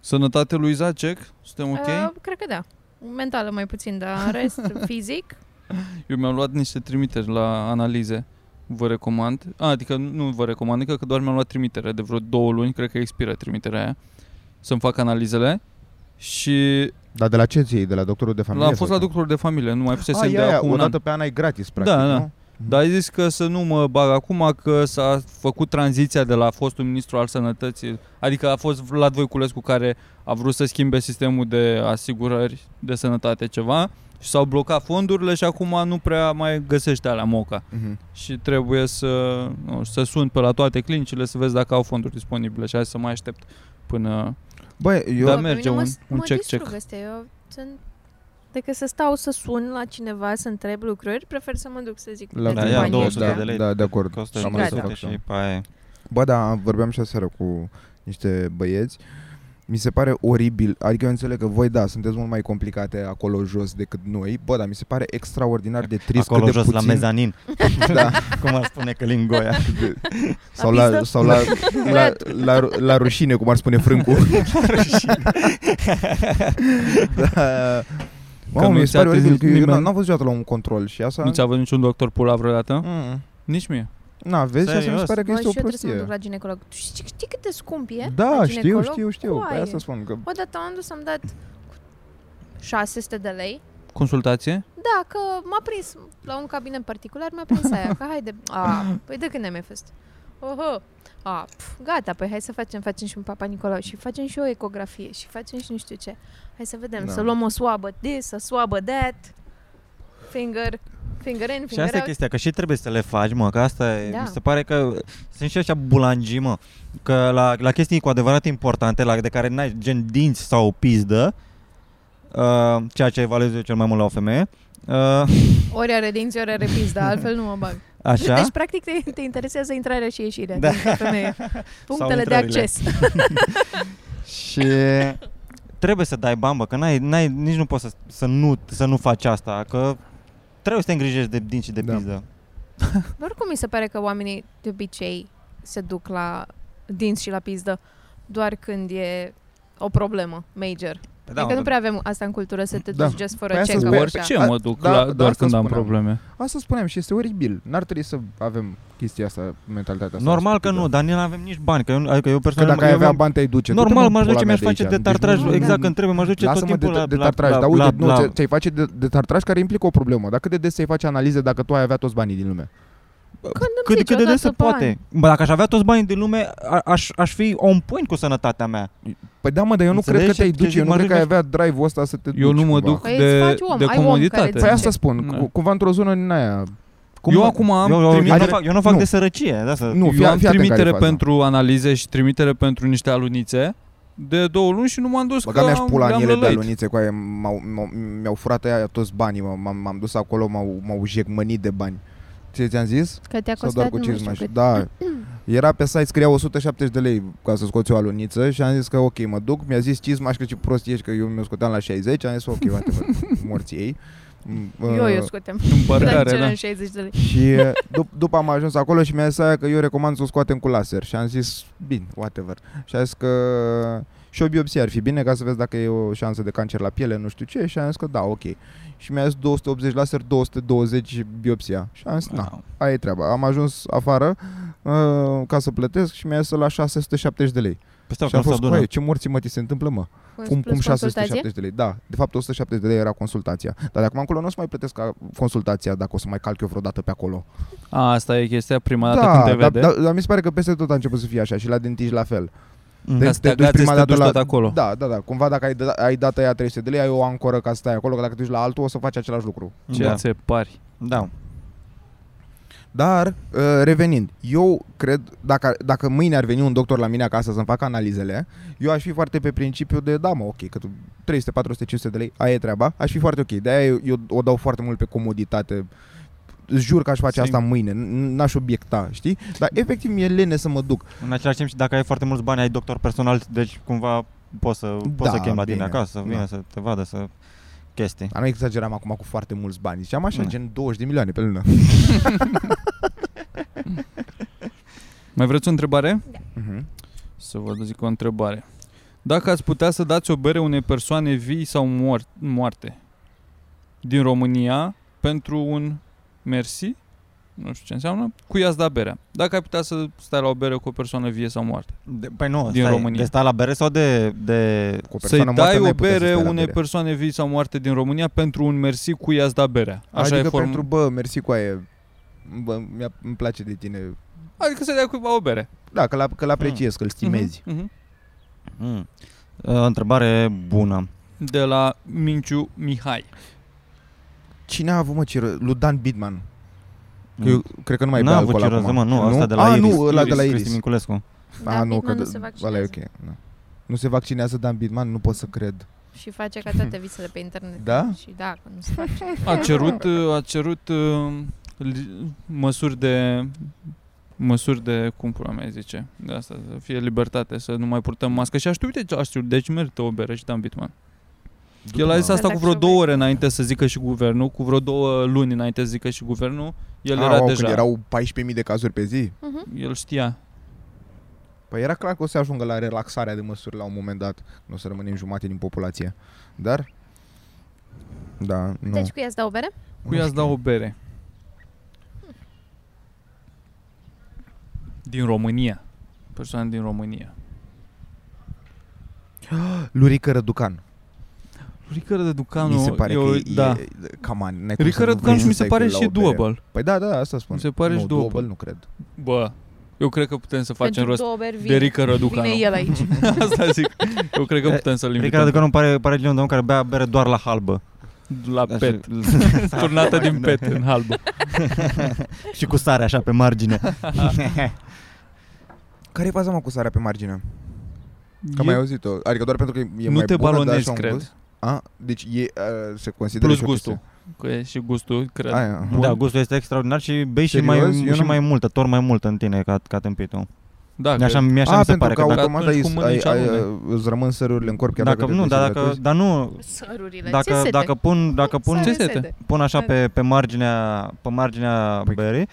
Sănătate, Luiza, check? Suntem ok? Uh, cred că da. Mentală mai puțin, dar în rest, fizic... Eu mi-am luat niște trimiteri la analize. Vă recomand. A, adică nu vă recomand, adică că doar mi-am luat trimitere de vreo două luni, cred că expiră trimiterea aia, să-mi fac analizele și... Dar de la ce ți-ai? De la doctorul de familie? La, a fost la doctorul de familie, nu mai fusesem de acum un an. O dată pe an ai gratis, practic, da, nu? Da. Dar ai zis că să nu mă bag acum, că s-a făcut tranziția de la fostul ministru al sănătății, adică a fost Vlad Voiculescu care a vrut să schimbe sistemul de asigurări de sănătate ceva și s-au blocat fondurile și acum nu prea mai găsește alea moca. Uh-huh. Și trebuie să, nu, să sun pe la toate clinicile să vezi dacă au fonduri disponibile și hai să mai aștept până... Băi, eu... Da, merge un, un check-check. Eu sunt... Decât să stau să sun la cineva să întreb lucruri, prefer să mă duc să zic. La da, două sute de lei. Da, de acord. Costă și gata. Și paie. Bă, da, vorbeam și aseară cu niște băieți. Mi se pare oribil. Adică eu înțeleg că voi, da, sunteți mult mai complicate acolo jos decât noi. Bă, dar mi se pare extraordinar de trist. Acolo cât de jos, puțin... la mezanin. Da. Cum ar spune Călingoia. De... Sau, la, sau la, la, la, la, la rușine, cum ar spune Frâncu. La rușine. Da. Că nu ți-a atâzit nimeni. Eu n-am văzut niciodată la un control și asta... Nu ți-a văzut niciun doctor pula vreodată? Mm. Nici mie. Na, vezi, asta mi se pare că este o prostie. Bă, și eu trebuie să mă duc la ginecolog. Tu știi, știi cât de scump e? Da, știu, știu, știu. Păi asta spun că... Odată am dus, am dat șase sute de lei. Consultație? Da, că m-a prins la un cabinet particular, m-a prins aia, că haide... A, păi de când ne-ai mai fost? Oho! A, pf, gata, păi hai să facem, facem și un Papa Nicolau și facem și o ecografie și facem și nu știu ce. Hai să vedem, da. Să luăm o swabă this, o swabă that, finger, finger in, finger out. Și asta e chestia, că și trebuie să le faci, mă, că asta e, da. Mi se pare că sunt și așa bulangii, mă, că la, la chestii cu adevărat importante, la de care n-ai gen dinți sau pizdă, uh, ceea ce evaluează cel mai mult la o femeie. Uh. Ori are dinți, ori are pizdă, altfel nu mă bag. Așa? Deci, practic, te, te interesează intrarea și ieșirea. Da. Punctele de acces. Și trebuie să dai bambă, că n-ai, n-ai, nici nu poți să, să, nu, să nu faci asta, că trebuie să te îngrijești de dinți și de pizdă. Da. Oricum mi se pare că oamenii de obicei se duc la dinți și la pizdă doar când e o problemă major. Da, adică nu prea avem asta în cultură să te da. Duci just fără check-up. Sper, orice mă duc da, la, da, doar când spuneam. Am probleme. Asta spuneam și este oribil. N-ar trebui să avem chestia asta, mentalitatea asta. Normal că nu, dar nu avem nici bani. Că eu, adică eu personal, că dacă eu avea am... bani te-ai duce. Normal, m-aș duce, mi-aș face de tartraj. Exact când trebuie, m-aș duce tot timpul la... de tartraj, dar uite, ți-ai face de tartraj care implică o problemă. Dacă de des ți-ai face analize dacă tu ai avea toți banii din lume. Cât, cât de des se poate. Bă, dacă aș avea toți banii din lume, aș, aș fi on point cu sănătatea mea. Păi da, mă, dar eu nu înțelegi? Cred că te-ai duce. Eu nu cred că ai avea drive-ul ăsta să te duci. Eu nu mă duc cumva. De, de comoditate. Păi asta spun, da. Cumva într-o zonă din aia. Cum eu acum am eu, eu, trimitere... Eu nu fac, eu nu fac nu. De sărăcie. Da, să... Nu, eu am trimitere pentru analize și trimitere pentru niște alunițe. De două luni și nu m-am dus. Bă, că mi-aș pula în ele de alunițe cu aia. Mi-au furat aia toți banii. M-am dus acolo, m-au jecmănit de bani. Ce ți-am zis? Că te-a costat cu cincisprezece. Da. Era pe site, scria o sută șaptezeci de lei ca să scoți o aluniță și am zis că ok, mă duc. Mi-a zis cizma și că ce prost ești, că eu mi-o scoteam la șaizeci. Am zis ok, bate, morții ei. Eu, eu scoteam. Împărcare, da. șaizeci de lei. Și dup- după am ajuns acolo și mi-a zis aia că eu recomand să o scoatem cu laser. Și am zis, bine, whatever. Și am zis că și o biopsie ar fi bine ca să vezi dacă e o șansă de cancer la piele, nu știu ce. Și am zis că da, ok. Și mi-a zis două sute optzeci laser, două sute douăzeci biopsia. Și am zis, na, aia e treaba. Am ajuns afară uh, ca să plătesc și mi-a zis la șase sute șaptezeci de lei. Păi și am fost, coaie, ce morții mă, ți se întâmplă, mă? Cum, cum șase sute șaptezeci de lei? Da, de fapt o sută șaptezeci de lei era consultația. Dar de acum încolo nu o să mai plătesc consultația dacă o să mai calc eu vreodată pe acolo. A, asta e chestia, prima dată da, când te vede. Da, dar da, mi se pare că peste tot a început să fie așa și la dentiști la fel. Deci te, te duci prima dată la... acolo. Da, da, da. Cumva dacă ai, da, ai dat aia trei sute de lei, ai o ancoră ca să stai acolo, că dacă te duci la altul o să faci același lucru. Ce da. Ți pari. Da. Dar, revenind, eu cred, dacă, dacă mâine ar veni un doctor la mine acasă să-mi facă analizele, eu aș fi foarte pe principiu de, da mă, ok, că tu trei sute, patru sute, cinci sute de lei, aia e treaba, aș fi foarte ok. De-aia eu, eu o dau foarte mult pe comoditate. Îți jur că aș face asta mâine, n-aș obiecta, știi? Dar efectiv mi-e lene să mă duc. În același timp, și dacă ai foarte mulți bani, ai doctor personal, deci cumva poți să, poți da, să chem la tine acasă, vine da. să te vadă, să... chestii. Dar nu exageram acum cu foarte mulți bani, ziceam așa, mm. gen douăzeci de milioane pe lună. Mai vreți o întrebare? Da. Uh-huh. Să vă zic o întrebare. Dacă ați putea să dați o bere unei persoane vii sau moarte din România pentru un mersi, nu știu ce înseamnă, cui i-ați da berea? Dacă ai putea să stai la o bere cu o persoană vie sau moarte? De, păi nu, din stai, România. De stai la bere sau de... de cu o persoană să-i dai moartă, o bere unei bere. persoane vie sau moarte din România pentru un mersi, cui i-ați da berea? Așa adică e form... pentru, bă, mersi cu aia, bă, îmi place de tine. Adică să-i dai cuiva o bere. Da, că-l că apreciezi, mm. că-l stimezi. Mm-hmm. Mm-hmm. Mm. Uh, întrebare bună. De la Minciu Mihai. Cine a avut, mă, ce ră... Lui Dan Bittman. Că eu cred că nu mai bea alcool acum. Răză, mă, nu, nu, asta de la A, Iris. nu, ăla de la Iris. Cristi Minculescu. Da, nu, că nu se vaccinează. Okay. Da. Nu se vaccinează Dan Bittman, nu pot să cred. Și face ca toate visele pe internet. Da? Și da, că nu se vaccinează. A cerut, a cerut uh, măsuri de măsuri de cum pula mea zice. De asta, să fie libertate, să nu mai purtăm mască. Și aș știu, uite, aș știu, deci merită o bere și Dan Bittman. Du-te, el a zis asta cu vreo două ore înainte să zică și guvernul, cu vreo două luni înainte să zică și guvernul, el ah, era wow, deja... Când erau paisprezece mii de cazuri pe zi? Uh-huh. El știa. Păi era clar că o să ajungă la relaxarea de măsuri la un moment dat, nu o să rămânem jumate din populație. Dar... Da, nu. Deci cui i-ați da o bere? Cui i-ați da o bere? Din România. Persoane din România. Ricarda de Ducanu. Ricarda de Ducanu, mi se pare eu, că e, da. Come on, Ricarda de Ducanu și mi se pare și doable. Păi da, da, asta spun. Mi se pare nu, și doable. doable, nu cred. Bă, eu cred că putem să facem rost de Ricarda de Ducanu. Vine el aici. Asta zic. Eu cred că putem să-l invităm. Ricarda de Ducanu pare pare de un om care bea bere doar la halbă. La pet. Turnată din pet în halbă. Și cu sare așa pe margine. Care e faza, mă, cu sarea pe margine? Că mai auzit-o. Adică doar pentru că e mai bună, dar așa am văzut. A, deci e, uh, se consideră plus gustul. Că e și gustul, cred. Aia, da, gustul este extraordinar și bei și mai, și mai multă, tor mai mult în tine ca, ca tâmpitul. Da, mi-așa mi se pare că automat îți rămân sărurile în corp chiar dacă, dacă nu, dar dacă, dar nu, sărurile. Dacă dacă pun, dacă pun, pun așa pe pe marginea, pe marginea berii,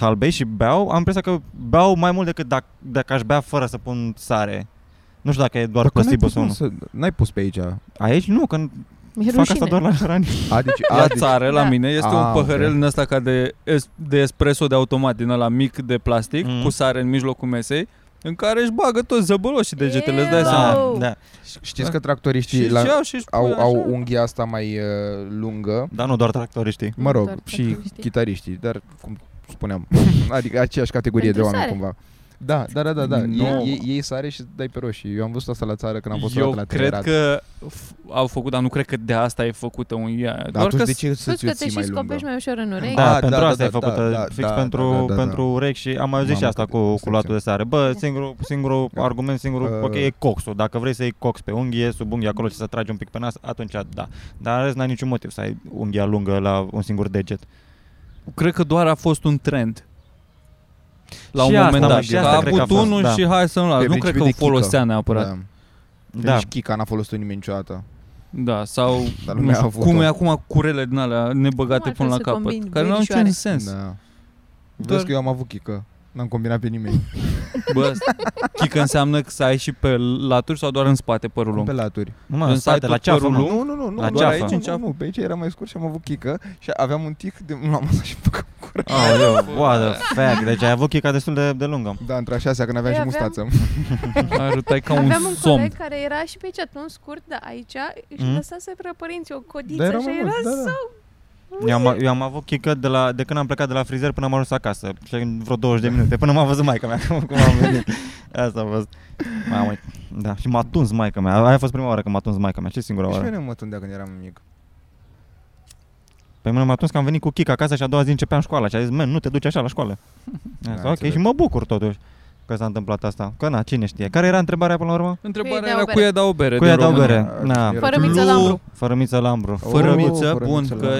halbei și beau, am impresia că beau mai mult decât dacă dacă aș bea fără să pun sare. Nu știu dacă e doar placebo sau nu. N-ai pus pe aici. Aici nu, că fac asta doar la țară. La țară, la mine, este un păhărel din ăsta ca de espresso de automat, din ăla mic de plastic, cu sare în mijlocul mesei, în care își bagă toți zăbăloșii degetele, îți dai seama. Știți că tractoriștii au unghia asta mai lungă. Dar nu doar tractoriștii. Mă rog, și chitariștii, dar cum spuneam, adică aceeași categorie de oameni cumva. Da, da, da, da, da. Ei sare și dai pe roșii. Eu am văzut asta la țară când am fost la tinerat. Eu cred că au făcut, dar nu cred că de asta e făcută unghia. Dar atunci de ce să-ți o ții mai lungă? Scopești mai ușor în urechi. Da, pentru asta e făcută, fix pentru urechi și am mai zis și asta cu latul de sare. Bă, singurul argument, singurul, ok, e coxul. Dacă vrei să iei cox pe unghie, sub unghie acolo și să tragi un pic pe nas, atunci da. Dar în rest n-ai niciun motiv să ai unghia lungă la un singur deget. Cred că doar a fost un trend. La și un moment dat, că a avut unul și hai să nu-l las. Nu cred că o folosea neapărat. Da. Da. Deci Chica n-a folosit-o nimeni niciodată. Da, sau nu știu, cum e acum curele din alea nebăgate până la capăt, care nu au niciun sens. Da. Vezi că eu am avut Chica, n-am combinat pe nimeni. Bă, Chica înseamnă că să ai și pe laturi sau doar în spate părul lung? Pe laturi. Mă, în spate, la ceafă. Nu, nu, nu, nu, doar aici în ceafă. Nu, pe aici era mai scurt și am avut Chica și aveam un tic de la masă și făcam. Oh, what the fuck. Deci ai avut Chica destul de, de lungă. Da, între a șasea, când aveam, păi, și aveam... mustață. Arătai ca aveam un somn. Aveam un coleg care era și pe aici un scurt, da, aici, și mm? lăsase prea părinții o codiță, da, era și era da, da. sau... Eu am, eu am avut Chica de, la, de când am plecat de la frizer până am ajuns acasă. Și vreo douăzeci de minute, până m-a văzut maica mea cum am venit. Asta a fost. Mamă, da, și m-a tuns maica mea. Aia a fost prima oară când m-a tuns maica mea. Ce singura oară? Și mine mă tundea când eram mic. Păi m-am atunci că am venit cu Chica acasă și a doua zi începeam școala și a zis, men, nu te duci așa la școală. Asta, ok, și mă bucur totuși că s-a întâmplat asta. Că na, cine știe. Care era întrebarea până la urmă? Întrebarea era cuia dau bere. Cuia dau bere. Na. Fărâmiță Lambru. Fărâmiță Lambru. Fărâmiță, bun, că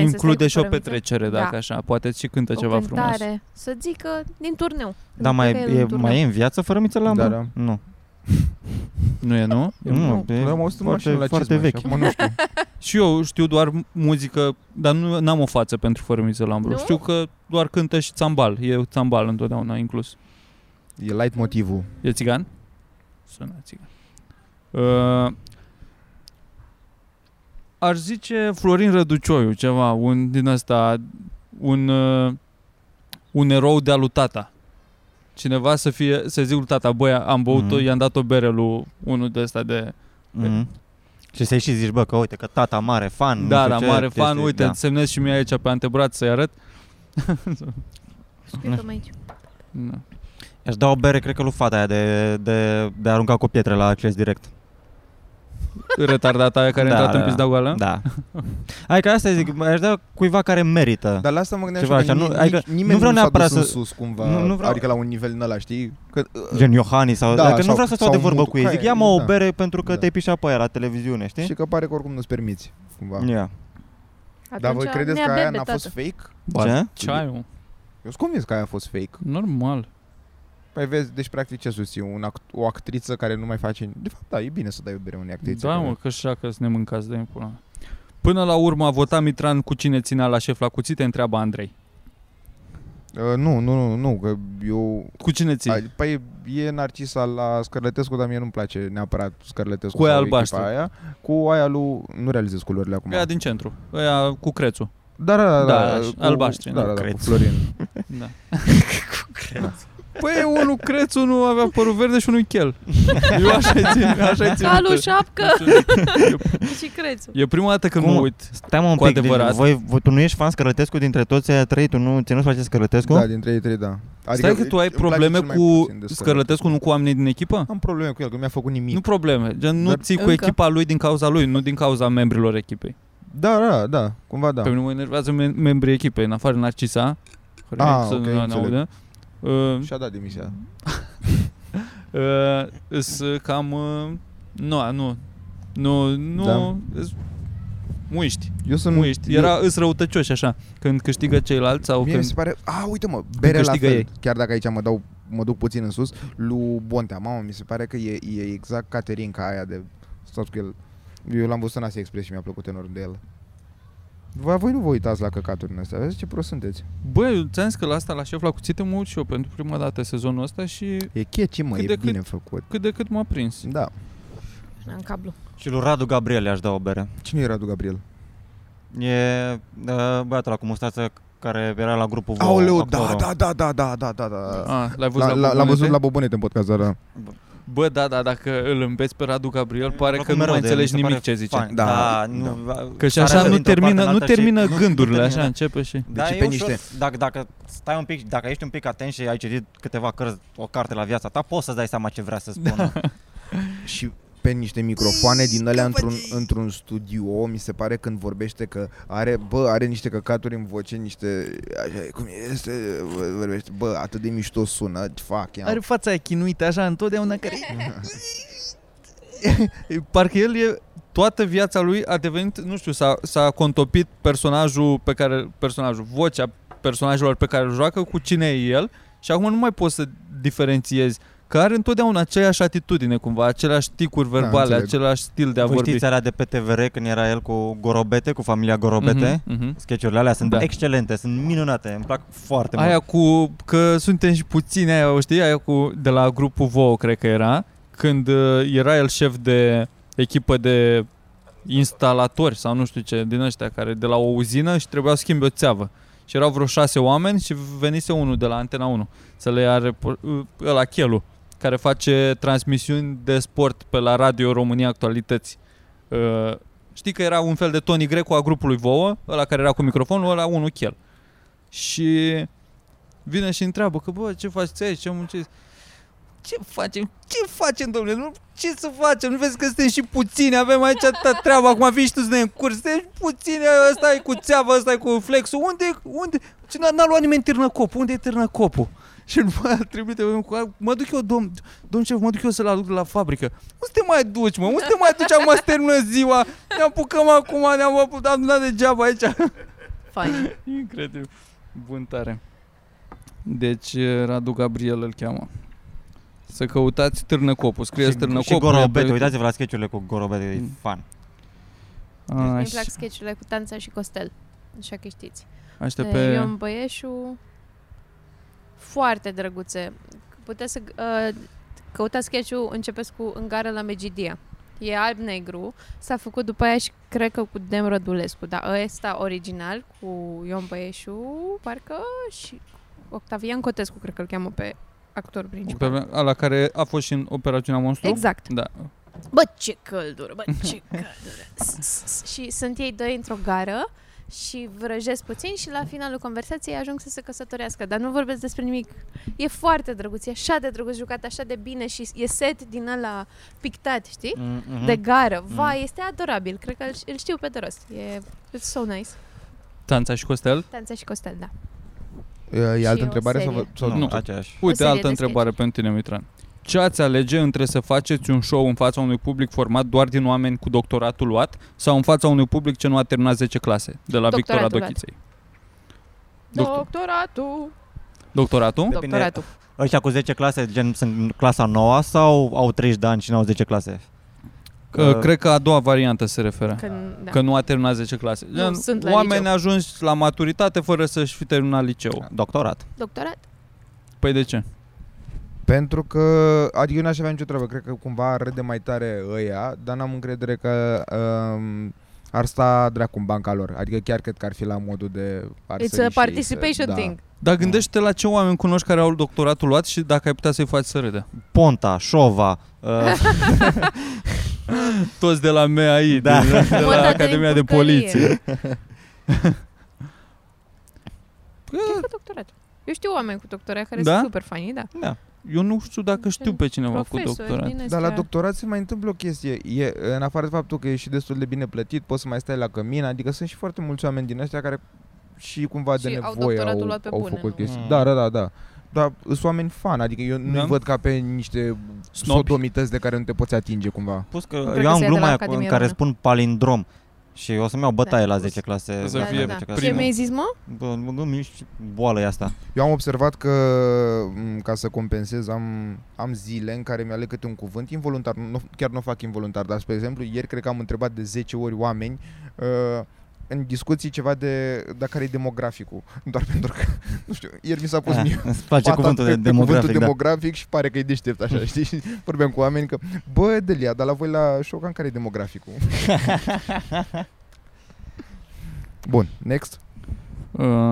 include și o petrecere, dacă așa. Poate și cântă ceva frumos. Să zică din turneu. Dar mai e mai în viață Fărâmiță Lambru? Nu. Nu e, nu? Nu, am auzit foarte, la foarte vechi. Și eu știu doar muzică, dar nu am o față pentru Fărâmiță Lambru. Știu că doar cântă și țambal. E țambal întotdeauna inclus. E light motivul. E țigan? Sună țigan. Uh, aș zice Florin Răducioiu, ceva, un din ăsta, un, uh, un erou de-a lui tata. Cineva să fie, să zic lui tata, băi, am băut-o, mm-hmm. i-am dat o bere lui unul de ăsta de... Mm-hmm. Și să-i și zici, bă, că uite, că tata mare fan. Da, da, mare fan, este, uite, da. Îți semnez și mie aici pe antebraț să-i arăt. Scriu-o aici. Da. I-aș da o bere, cred că, lui fata aia de, de, de a arunca cu pietre la acest direct. Retardata aia care da, a intrat da, în pizda goală? Da. Hai că asta zic, aș da cuiva care merită. Dar la asta mă gândeam așa, nu, adică nimeni nu vreau nu s-a dus în sus cumva, nu, nu vreau. Adică la un nivel în ăla, știi? Că, uh, Gen Iohannis sau... Da, adică sau, nu vreau să stau de vorbă cu ei, zic ia-mă da, o bere pentru că da. Te-ai pișat pe aia la televiziune, știi? Și că pare că oricum nu-ți permiți, cumva. Yeah. Dar voi credeți că aia n-a fost fake? Ce? Eu sunt convins că aia a fost fake. Normal. Păi vezi, deci practic ce susții? Un act, o actriță care nu mai face... De fapt, da, e bine să dai o bere unei actrițe. Da, mă, că așa că să ne mâncați de până. Până la urmă a votat Mitran cu cine ținea la șef la cuțite, întreabă Andrei. Uh, nu, nu, nu, nu, că eu... Cu cine ții? Păi e Narcisa la Scărletescu, dar mie nu-mi place neapărat Scărletescu. Cu aia albastră. Aia, cu aia lui... Nu realizez culorile acum. Aia din centru, aia cu crețul. Da, da, da, da, da, da albaștri, da, da, da, cu Florin. Da. Cu crețul. Păi unul Crețu nu avea părul verde și unul chel. Eu așa-i țin, așa-i țin. Calul, șapcă și Crețu. E prima dată când cum? Mă uit. Stai mă un pic, deci, voi, voi, tu nu ești fan Scărletescu dintre toți aia trei? Tu nu ți nu faci Scărletescu? Da, dintre ei trei, da. Adică stai că tu ai probleme cu Scărletescu, nu cu oamenii din echipă? Am probleme cu el, că mi-a făcut nimic. Nu probleme, gen nu dar ții încă cu echipa lui din cauza lui, nu din cauza membrilor echipei. Da, da, da, cumva da. Pe mine mă enervează mem- membrii echipei, în afară Narcisa. Ah, ok, Uh, și-a dat demisia. uh, cam uh, nu, nu, nu, nu da. Muiști. Eu sunt muiști. Era eu... îs răutăcioși așa, când câștigă ceilalți sau mie când mi se pare, a, uite mă, bere la fel. Ei. Chiar dacă aici mă dau mă duc puțin în sus, lui Bontea, mamă, mi se pare că e, e exact Caterinca aia de stați cu el. Eu l-am văzut în Asia Express și mi-a plăcut enorm de el. Va, voi nu vă uitați la căcaturile astea, vezi ce prost sunteți. Băi, ți-am zis că la asta, la șef la cuțite, mă uit și eu pentru prima dată sezonul ăsta și... E catchy, mă, cât e bine cât, făcut. Cât de cât m-a prins. Da. În cablu. Și lui Radu Gabriel i-aș da o bere. Cine e Radu Gabriel? E uh, băiatul ăla cu mustață care era la grupul V. Aoleu, da, da, da, da, da, da, da, da. Ah, l-ai văzut la, la, la L-am văzut la Bobonete în podcast, da. Bă, da, da, dacă îl înveți pe Radu Gabriel, pare că nu mai înțelegi nimic ce zice. Da, da, nu, că și așa nu termină, nu termină gândurile, așa începe și... Da, deci e niște... dacă, dacă stai un pic, dacă ești un pic atent și ai citit câteva cărți, o carte la viața ta, poți să-ți dai seama ce vrea să spună. Și pe niște microfoane din alea într-un, într-un studio, mi se pare când vorbește că are, bă, are niște căcaturi în voce, niște, așa, cum este, vorbește, bă, atât de mișto sună, fuck, ia. Are fața aia chinuită, așa, întotdeauna care... Parcă el e, toată viața lui a devenit, nu știu, s-a, s-a contopit personajul pe care, personajul, vocea personajelor pe care îl joacă, cu cine e el și acum nu mai poți să diferențiezi. Care are întotdeauna aceeași atitudine cumva, aceleași ticuri verbale, da, același stil de a voi vorbi. Voi știți alea de pe T V R când era el cu Gorobete, cu familia Gorobete? Uh-huh, uh-huh. Sketch-urile alea sunt da. excelente, sunt minunate, îmi plac foarte aia mult. Aia cu, că suntem și puțini, aia o știi, aia cu, de la grupul V O, cred că era, când era el șef de echipă de instalatori sau nu știu ce, din ăștia care de la o uzină și trebuia să schimbe o țeavă. Și erau vreo șase oameni și venise unul de la Antena unu să le ia ăla Chelu, care face transmisiuni de sport pe la Radio România Actualități. Uh, știi că era un fel de Tony Greco a grupului Vouă, ăla care era cu microfonul, ăla unul Chel. Și vine și întreabă că, bă, ce faci aici, ce muncești? ce facem? Ce facem, domnule? Nu, ce să facem? Nu vezi că suntem și puțini, avem aici atâta treabă, acum vii și tu să ne încurci, suntem puțini, ăsta e cu țeavă, ăsta e cu flexul, unde, unde? N-a luat nimeni târnăcopul, unde e târnăcopul? Și după aia trimite, mă duc eu, domn, domn șef, mă duc eu să-l aduc la fabrică. Unde te mai duci, mă? Unde te mai duci? Acum se termină ziua, ne apucăm acum, ne-am adunat degeaba aici. Fain. Incredibil. Bun tare. Deci, Radu Gabriel îl cheamă. Să căutați târnăcopul, scrieți și, târnăcopul. Și Gorobete, uitați-vă la sketch-urile cu Gorobete, e fan. Deci mi-mi plac sketch-urile cu Tanța și Costel, așa că știți. Aștept pe... Ion Băieșu, foarte drăguțe. Puteți să uh, căutați sketch-ul, începeți cu În gară la Megidia. E alb-negru, s-a făcut după aia și cred că cu Dem Rădulescu, dar ăsta original cu Ion Băieșu, parcă, și Octavian Cotescu, cred că îl cheamă pe actor principal. Ala care a fost și în Operațiunea Monstru? Exact. Da. Bă, ce căldură, bă, ce căldură. Și sunt ei doi într-o gară și vrăjesc puțin și la finalul conversației ajung să se căsătorească, dar nu vorbesc despre nimic. E foarte drăguț, e așa de drăguț jucat, așa de bine și e set din ăla pictat, știi? Mm-hmm. De gară. Vai, mm. este adorabil, cred că îl știu pe de rost. E it's so nice. Tanța și Costel? Tanța și Costel, da. E altă întrebare sau, vă, sau nu? nu. Aceeași. Uite, altă întrebare pentru tine, Mitran. Ce ați alege între să faceți un show în fața unui public format doar din oameni cu doctoratul luat sau în fața unui public ce nu a terminat zece clase? De la Victoria Dochiței. Doctor. Doctoratul. Doctoratul? Depinde. Doctoratul. Ăștia cu zece clase, gen sunt clasa nouă sau au treizeci de ani și nu au zece clase? Că, că, cred că a doua variantă se referă. Că, da. Că nu a terminat zece clase. Nu, sunt la oameni liceu. Ajunși la maturitate fără să-și fi terminat liceul. Doctorat. Doctorat. Păi de ce? Pentru că, adică eu n-aș avea nicio treabă. Cred că cumva râde mai tare ăia, dar n-am încredere că um, ar sta dracu în banca lor. Adică chiar cred că ar fi la modul de... It's a participation să, thing. Da. Dar gândește-te la ce oameni cunoști care au doctoratul luat și dacă ai putea să-i faci să râde. Ponta, Șova... Uh... Toți de la M A I, da. de, de la Academia de Poliție. Cred că doctorat. Eu știu oameni cu doctorat care da? Sunt super fanii, da. da. Eu nu știu dacă știu pe cineva profesor, cu doctorat. Dar la doctorat se mai întâmplă o chestie. E, în afară de faptul că e și destul de bine plătit, poți să mai stai la cămin, adică sunt și foarte mulți oameni din ăștia care și cumva și de nevoie au, au, luat pe au bune, făcut nu? Chestii. Mm. Da, da, da, da. Dar sunt oameni fan, adică eu nu-i da? Văd ca pe niște sodomități de care nu te poți atinge cumva. Pus că eu, eu am gluma în care spun palindrom și o să-mi iau bătaie da, la zece clase. Să da, fie da, da. Ce mi-ai zis, mă? Bă, mă gândesc ce boală e asta. Eu am observat că, ca să compensez, am, am zile în care mi-aleg câte un cuvânt involuntar. Nu, chiar nu o fac involuntar, dar, spre exemplu, ieri cred că am întrebat de zece ori oameni uh, în discuții ceva de dacă care e demograficul, doar pentru că nu știu, ieri mi s-a pus mie. Îmi place cuvântul de demografic, cuvântul da. demografic și pare că e deștept așa, știi? Vorbeam cu oameni că bă, Delia, dar la voi la Șocan care e demograficul? Bun, next.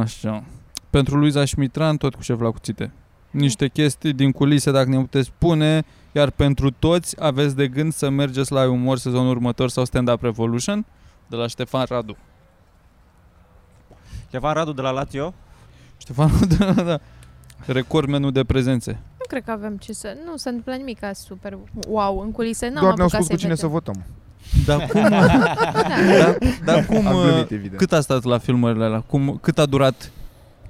Așa. Pentru Luiza și Mitran tot cu Șef la cuțite. Niște chestii din culise, dacă ne puteți spune, iar pentru toți aveți de gând să mergeți la Umor sezonul următor sau Stand Up Revolution de la Ștefan Radu. Ștefan Radu de la Lazio? Ștefan Radu de la... Da. Record menul de prezențe. Nu cred că avem ce să... Nu se întâmplă nimic super wow în culise. N-am doar ne-au spus cu cine vedem. Să votăm. Dar cum... da. Dar cum... Glumit, cât a stat la filmările alea? Cum, cât a durat?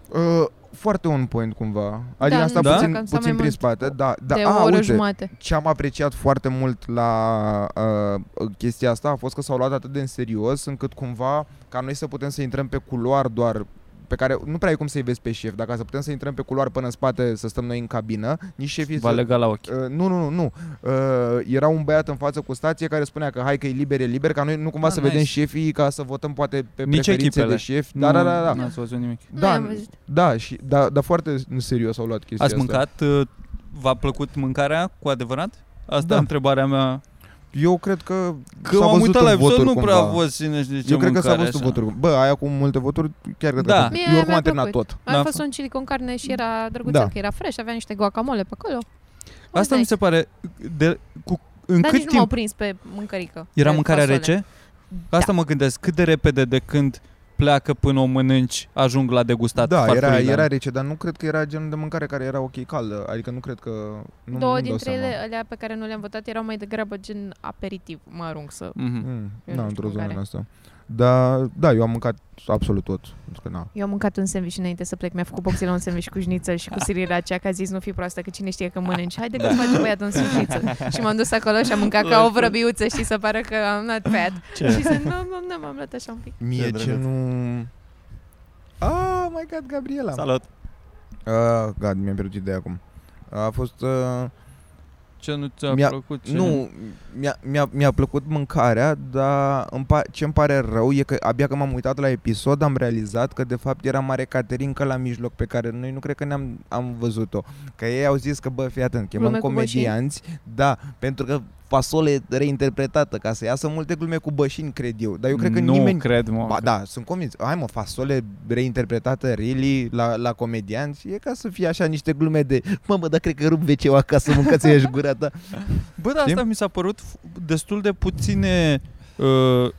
Uh, foarte on point cumva. Adică da, asta da? puțin, puțin prin spate. Da, da. De a, o oră uite, jumate. Ce am apreciat foarte mult la uh, chestia asta a fost că s-au luat atât de în serios încât cumva ca noi să putem să intrăm pe culoar doar, pe care nu prea e cum să-i vezi pe șef, dacă să putem să intrăm pe culoar până în spate să stăm noi în cabină, nici șefii... Va să... lega la ochi. Uh, nu, nu, nu. nu. Uh, era un băiat în față cu stație care spunea că hai că e liber, e liber, ca noi nu cumva ah, să nice. vedem șefii, ca să votăm poate pe nici preferințe echipele. De șef. Da, da, da, da. Nu ați văzut nimic. Da, da, și, da, dar foarte serios au luat chestia asta. Ați mâncat? Uh, v-a plăcut mâncarea cu adevărat? Asta da. e întrebarea mea. Eu cred că, că s-a văzut în voturi nu cumva. Văzut cine știe ce. Eu cred că s-a văzut în voturi. Bă, aia cu multe voturi, chiar cred da. că... Eu oricum am terminat tot. A da. fost un chili con carne și era drăguțel, da. că era fresh, avea niște guacamole pe acolo. O, asta mi se pare... De, cu, în dar cât timp... nu m-au prins pe mâncărică. Era pe mâncarea fasole. Rece? Asta da. mă gândesc, cât de repede de când pleacă până o mănânci, ajung la degustat. Da, era, era rece, dar nu cred că era genul de mâncare care era ok caldă. Adică nu cred că... Nu, două dintre ele, alea pe care nu le-am votat, erau mai degrabă gen aperitiv. Mă arunc să... Mm-hmm. Da, într-o zonă asta. Dar, da, eu am mâncat absolut tot. Că, na. Eu am mâncat un sandwich înainte să plec. Mi-a făcut boxele un sandwich cu șnițel și cu siriracia, că a zis, nu fi proastă, că cine știe că mănânci. Haide că-ți faci băiat un șnițel. Și m-am dus acolo și am mâncat ca o vrăbiuță, și să pară că am luat fat. Și zic, nu, nu, nu, m-am luat așa un pic. Mie ce nu... Ah, my God, Gabriela. Salut. Ah, God, mi-am pierdut ideea acum. A fost... Uh... Ce nu ți-a mi-a, plăcut? Ce nu, mi-a, mi-a, mi-a plăcut mâncarea, dar îmi pa- ce îmi pare rău e că abia că m-am uitat la episod am realizat că de fapt era mare caterincă la mijloc pe care noi nu cred că ne-am am văzut-o. Că ei au zis că, bă, fii atent, chemăm comedianți, da, pentru că fasole reinterpretată, ca să iasă multe glume cu bășini, cred eu. Dar eu cred că nu nimeni... Nu, cred, mă. Ba, da, sunt convins. Hai, mă, fasole reinterpretată, really, la, la comedianți, e ca să fie așa niște glume de mamă, dar cred că rup ve ce-ul acasă, mâncați-i ești gura ta. Bă, dar asta mi s-a părut destul de puține... Uh,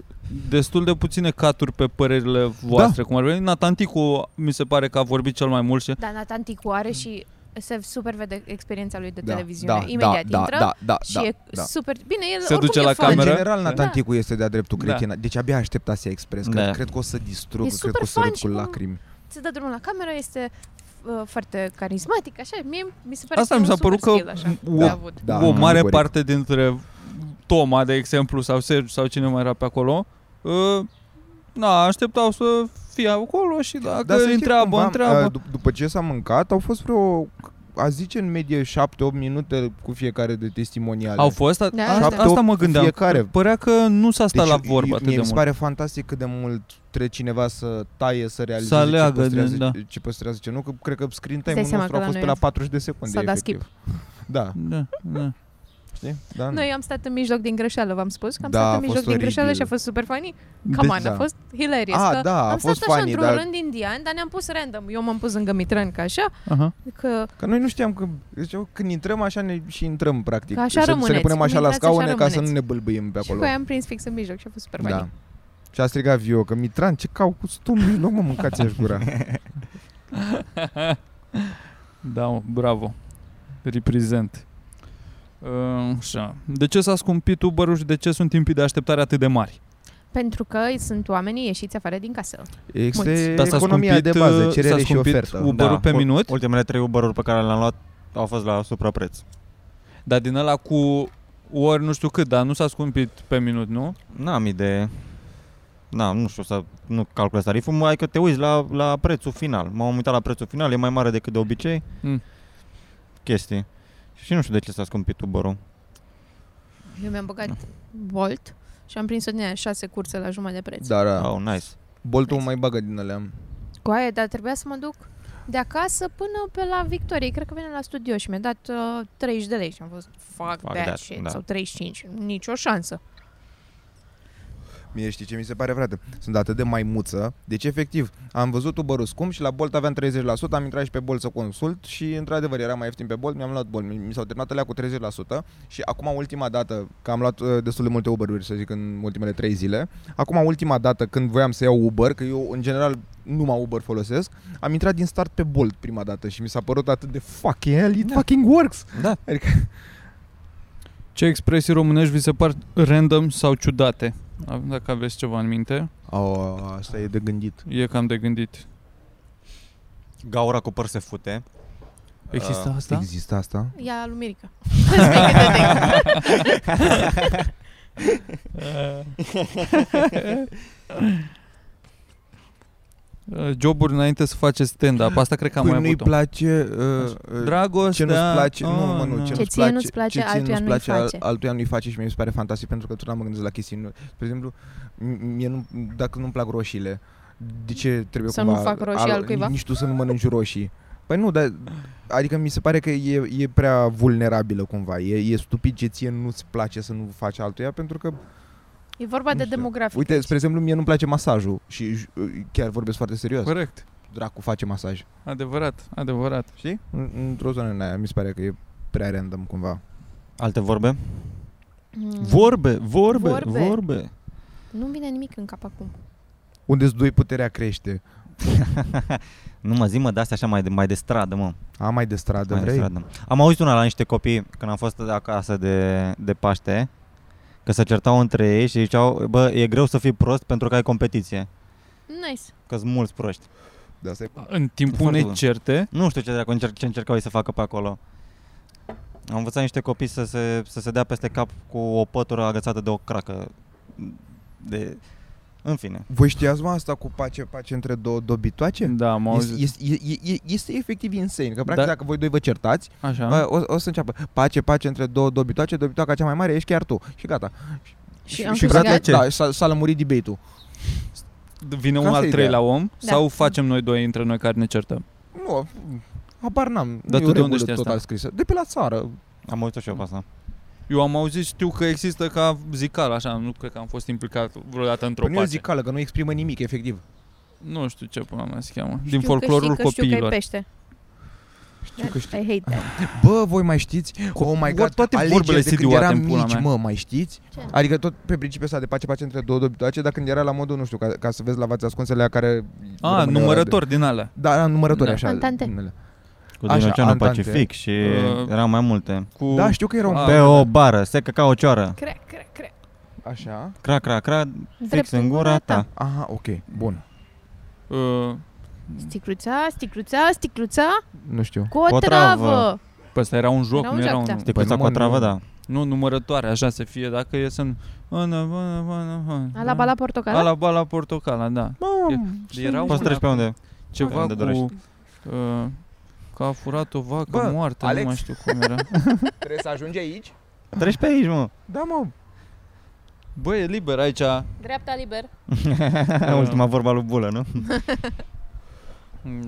destul de puține caturi pe părerile voastre, da. Cum ar veni. Nea Anticu mi se pare că a vorbit cel mai mult și... Da, Nea Anticu are și... se super vede experiența lui de da, televiziune. Da, imediat da, intră da, da, și da, e da. Super... Bine, el se duce la cameră. În general, Nea Anticu da. Este de-a dreptul cretin. Da. Deci abia aștepta să expres. Da. Că, cred că o să distrug, e cred că o să râd cu lacrimi. Se dă drumul la cameră, este uh, foarte carismatic, așa. Mie mi se pare asta că mi s-a părut că o, o, da, o mare corect. Parte dintre Toma, de exemplu, sau Sergiu, sau cine mai era pe acolo, uh, na, așteptau să... acolo și dacă da, întreabă, cumva, întreabă. Dup- după ce s-a mâncat, au fost vreo, a zice, în medie șapte opt minute cu fiecare de testimoniale. Au fost? A- da, șapte, asta. Asta mă gândeam. Fiecare. Părea că nu s-a stat deci, la vorbă atât de mult. Mi se pare fantastic cât de mult trebuie cineva să taie, să realizeze să aleagă, ce păstrează, da. Ce păstrează, ce nu. Că cred că screen time-ul nostru a fost pe la patruzeci de secunde. S-a dat skip. Da. Da, da. Da, noi am stat în mijloc din greșeală, v-am spus că am da, stat în mijloc din greșeală și a fost super funny. Come on, da. A fost hilarious. A, că da, a am fost stat funny, așa într-un dar... rând indian, dar ne-am pus random. Eu m-am pus lângă Mitran ca așa. Uh-huh. Că... că noi nu știam că ziceau, când intrăm așa ne și intrăm practic. Că așa să, rămâneți, să ne punem așa la scaune așa ca să nu ne bâlbâim pe acolo. Și că am prins fix în mijloc și a fost super funny. Da. Și a strigat Vio că Mitran, ce cau cu stumbi, nu mă mâncați-aș gura. Da, bravo. Reprezent. Așa. De ce s-a scumpit Uber-ul și de ce sunt timpii de așteptare atât de mari? Pentru că sunt oamenii ieșiți afară din casă. Este da, economia scumpit, de bază, cerere și ofertă. Uber-ul da. Pe minut? Ultimele trei Uber-uri pe care le-am luat au fost la suprapreț. Dar din ăla cu ori nu știu cât, dar nu s-a scumpit pe minut, nu? N-am idee. Da, nu știu să nu calculez tariful, mai că te uiți la, la prețul final. M-am uitat la prețul final, e mai mare decât de obicei. Mm. Chestii. Și nu știu de ce s-a scumpit Uber-ul. Eu mi-am băgat Bolt și am prins-o din aia șase curse la jumătate de preț. Da, da. Oh, nice. Bolt-ul nice. Mai bagă din alea. Cu aia, dar trebuia să mă duc de acasă până pe la Victorie. Cred că vine la studio și mi-a dat uh, treizeci de lei și am fost fuck, fuck that shit, da. Sau treizeci și cinci. Nicio șansă. Mie știi ce mi se pare, frate? Sunt atât de maimuță. Deci, efectiv, am văzut Uber-ul scump și la Bolt aveam treizeci la sută, am intrat și pe Bolt să consult și, într-adevăr, era mai ieftin pe Bolt, mi-am luat Bolt. Mi s-au terminat alea cu treizeci la sută și acum, ultima dată, că am luat destul de multe Uber-uri, să zic, în ultimele trei zile, acum, ultima dată, când voiam să iau Uber, că eu, în general, numai Uber folosesc, am intrat din start pe Bolt prima dată și mi s-a părut atât de fucking hell, it fucking works! Da. Adică... Ce expresii românești vi se par random sau ciudate? Dacă aveți ceva în minte. Oh, asta e de gândit. E cam de gândit. Gaura cu păr se fute. Există asta? Există asta? Ia lui Mirica. Joburi înainte să faceți stand-up. Asta cred că am Cui mai avut-o. Cui nu-i place uh, dragostea. Ce nu-ți place, oh, nu, mă, nu, ce, ce ție nu-ți place, ce ție nu-ți place, altuia nu-i face. Altuia nu-i face și mie mi se pare fantastic pentru că totdeauna mă gândesc la chestii. Spre exemplu, mie nu, dacă nu-mi plac roșiile, de ce trebuie să cumva... Să nu fac roșii al, al cuiva? Nici tu să nu mănânci roșii. Păi nu, dar... Adică mi se pare că e, e prea vulnerabilă cumva. E, e stupid ce ție nu-ți place să nu faci altuia pentru că... E vorba de demografic. Uite, spre exemplu, mie nu-mi place masajul și chiar vorbesc foarte serios. Corect. Dracu face masaj. Adevărat, adevărat. Știi? Într-o zonă în aia mi se pare că e prea random cumva. Alte vorbe? Mm. Vorbe, vorbe, vorbe, vorbe. Nu-mi vine nimic în cap acum. unde-s doi puterea crește. Nu mă, zi mă, de astea așa mai de, mai de stradă, mă. A, mai de stradă, mai vrei? De stradă. Am auzit una la niște copii când am fost de acasă de, de Paște, că se certau între ei și ziceau, bă, e greu să fii prost pentru că ai competiție. Nice. Că-s mulți proști. De asta e... În timpul unei certe. Nu știu ce, dracu, ce încercau ei să facă pe acolo. Am învățat niște copii să se, să se dea peste cap cu o pătură agățată de o cracă. De... În fine. Voi știați, mă, asta cu pace, pace între două dobitoace? Da, m-au auzit. Este, este, este, este efectiv insane, că practic da. Dacă voi doi vă certați, așa. O, o să înceapă pace, pace între două dobitoace, dobitoaca cea mai mare ești chiar tu. Și gata. Și, și, și frate, da, s-a, s-a lămurit debate-ul. Vine un al treilea om da. Sau facem noi doi între noi care ne certăm? Nu, habar n-am. Dar tu de unde știi asta? Scrisă. De pe la țară. Am auzit-o și eu pe asta. Eu am auzit, știu că există ca zicală, așa, nu cred că am fost implicat vreodată într-o pace. Nu e zicală, că nu exprimă nimic, efectiv. Nu știu ce până mea se cheamă. Știu din folclorul copiilor. Știu că e pește. Știu că știu. I hate that. Bă, voi mai știți? Oh my God, toate vorbele de când eram mici, mă, mai știți? Ce? Adică tot pe principiul ăsta de pace, pace între două dobitoace, dar când era la modul, nu știu, ca, ca să vezi la vați ascunselea care... A, numărător de... din alea. Da, numărători, așa. Antante. Cu Dinoceanul Pacific și uh, erau mai multe. Cu... Da, știu că erau pe a, o bară, secă ca o cioară. Cra, cra, cra. Așa. Cra, cra, cra, fix în gura ta. ta. Aha, ok, bun. Uh, sticluța, sticluța, sticluța. Nu știu. Cotravă. Păi ăsta era un joc, era un nu era un... Sticluța păi cotravă, da. Nu, numărătoare, așa să fie, dacă e să... Ala bala portocala? Ala bala portocala, da. Poți treci pe unde? Ceva cu... Că a furat o vacă bă, moartă, Alex, nu mai știu cum era. Trebuie să ajungi aici? Treci pe aici, mă. Da, mă. Bă, e liber aici. Dreapta liber. Ultima vorba lui Bulă, nu?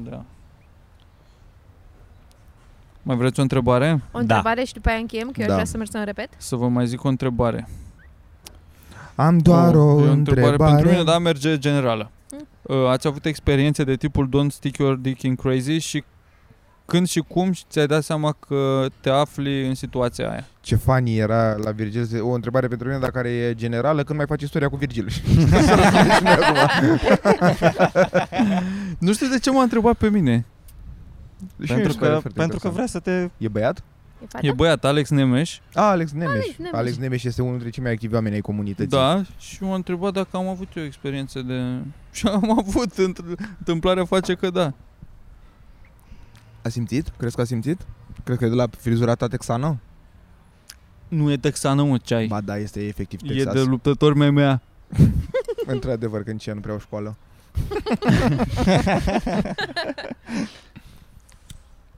Da. Mai vreți o întrebare? O întrebare da. Și după aia încheiem, că eu da. Aș vrea să merg să-mi repet. Să vă mai zic o întrebare. Am doar o, o întrebare. întrebare. Pentru mine, da, merge generală. Hmm? Ați avut experiențe de tipul don't stick your dick in crazy și când și cum ți-ai dat seama că te afli în situația aia? Ce funny era la Virgil. O întrebare pentru mine, dar care e generală. Când mai faci istoria cu Virgil? Nu știu de ce m-a întrebat pe mine. Pentru că, pentru că vrea să te... E băiat? E, e băiat, Alex Nemeș. A, Alex Nemeș. Alex Nemeș, Alex Nemeș este unul dintre cei mai activi oameni ai comunității. Da, și m-a întrebat dacă am avut eu experiență de... Și am avut, întâmplarea face că da. A simțit? Crezi că a simțit? Crezi că e de la frizura ta texană? Nu e texană, mă, ce ai? Ba da, este efectiv Texas. E de luptător M M A. Într-adevăr, când ce nu prea o școală.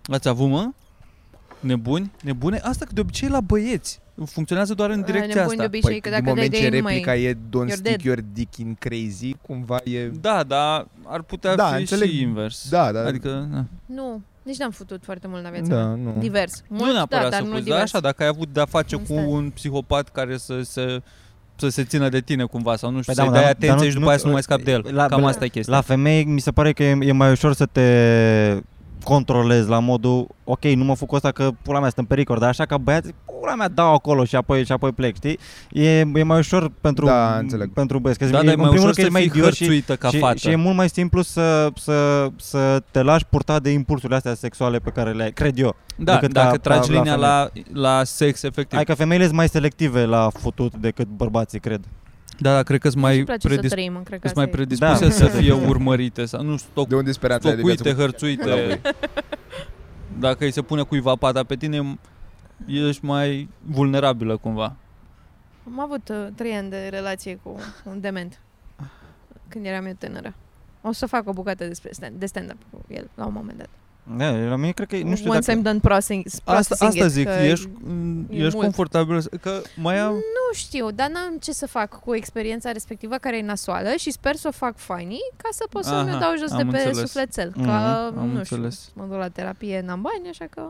Ați avut, mă? Nebuni? Nebune? Asta că de obicei la băieți. Funcționează doar în direcția nebun asta. Obicei, păi, că dacă din moment ce replica e don't stick your dick in crazy, cumva e... Da, dar ar putea da, fi înțeleg. Și invers. Da, da. Adică... Da. Nu. Nici n-am futut foarte mult la viața da, mea. Nu. Divers. Mult, nu neapărat da, să fuzi, dar așa, dacă ai avut de-a face în cu stai. Un psihopat care să se, să se țină de tine cumva sau nu știu, păi să-i da, dai atenție nu, și după nu, aia să nu mai scapi de el. La, Cam la, asta e chestia. La femei mi se pare că e, e mai ușor să te controlezi la modul ok, nu mă fug cu ăsta că pula mea sunt în pericol, dar așa ca băiați, pula mea dau acolo și apoi și apoi plec, știi? E, e mai ușor pentru, da, pentru băieți. Da, dar e mai ușor să fii hărțuită ca fată. Și e mult mai simplu să, să, să te lași purta de impulsurile astea sexuale pe care le ai, cred eu. Da, dacă la, tragi la, linia la, la, la sex, efectiv. Adică femeile sunt mai selective la futut decât bărbații, cred. Da, da, cred că-s mai, predis- trăim, cred că-s mai predispuse da. Să fie urmărite sau nu stoc, de unde stocuite, hărțuite. Dacă îi se pune cuiva pata pe tine, ești mai vulnerabilă cumva. Am avut uh, trei ani de relație cu un dement când eram eu tânără. O să fac o bucată despre stand- de stand-up cu el la un moment dat. Da, la mine cred că nu știu dacă... Once I'm done processing, processing asta, asta zic, ești, ești confortabil că mai am... Nu știu, dar n-am ce să fac cu experiența respectivă care e nasoală și sper să o fac funny ca să pot să mi-o dau jos de pe înțeles. Sufletel. Că, mm-hmm, nu înțeles. Știu, mă duc la terapie, n-am bani, așa că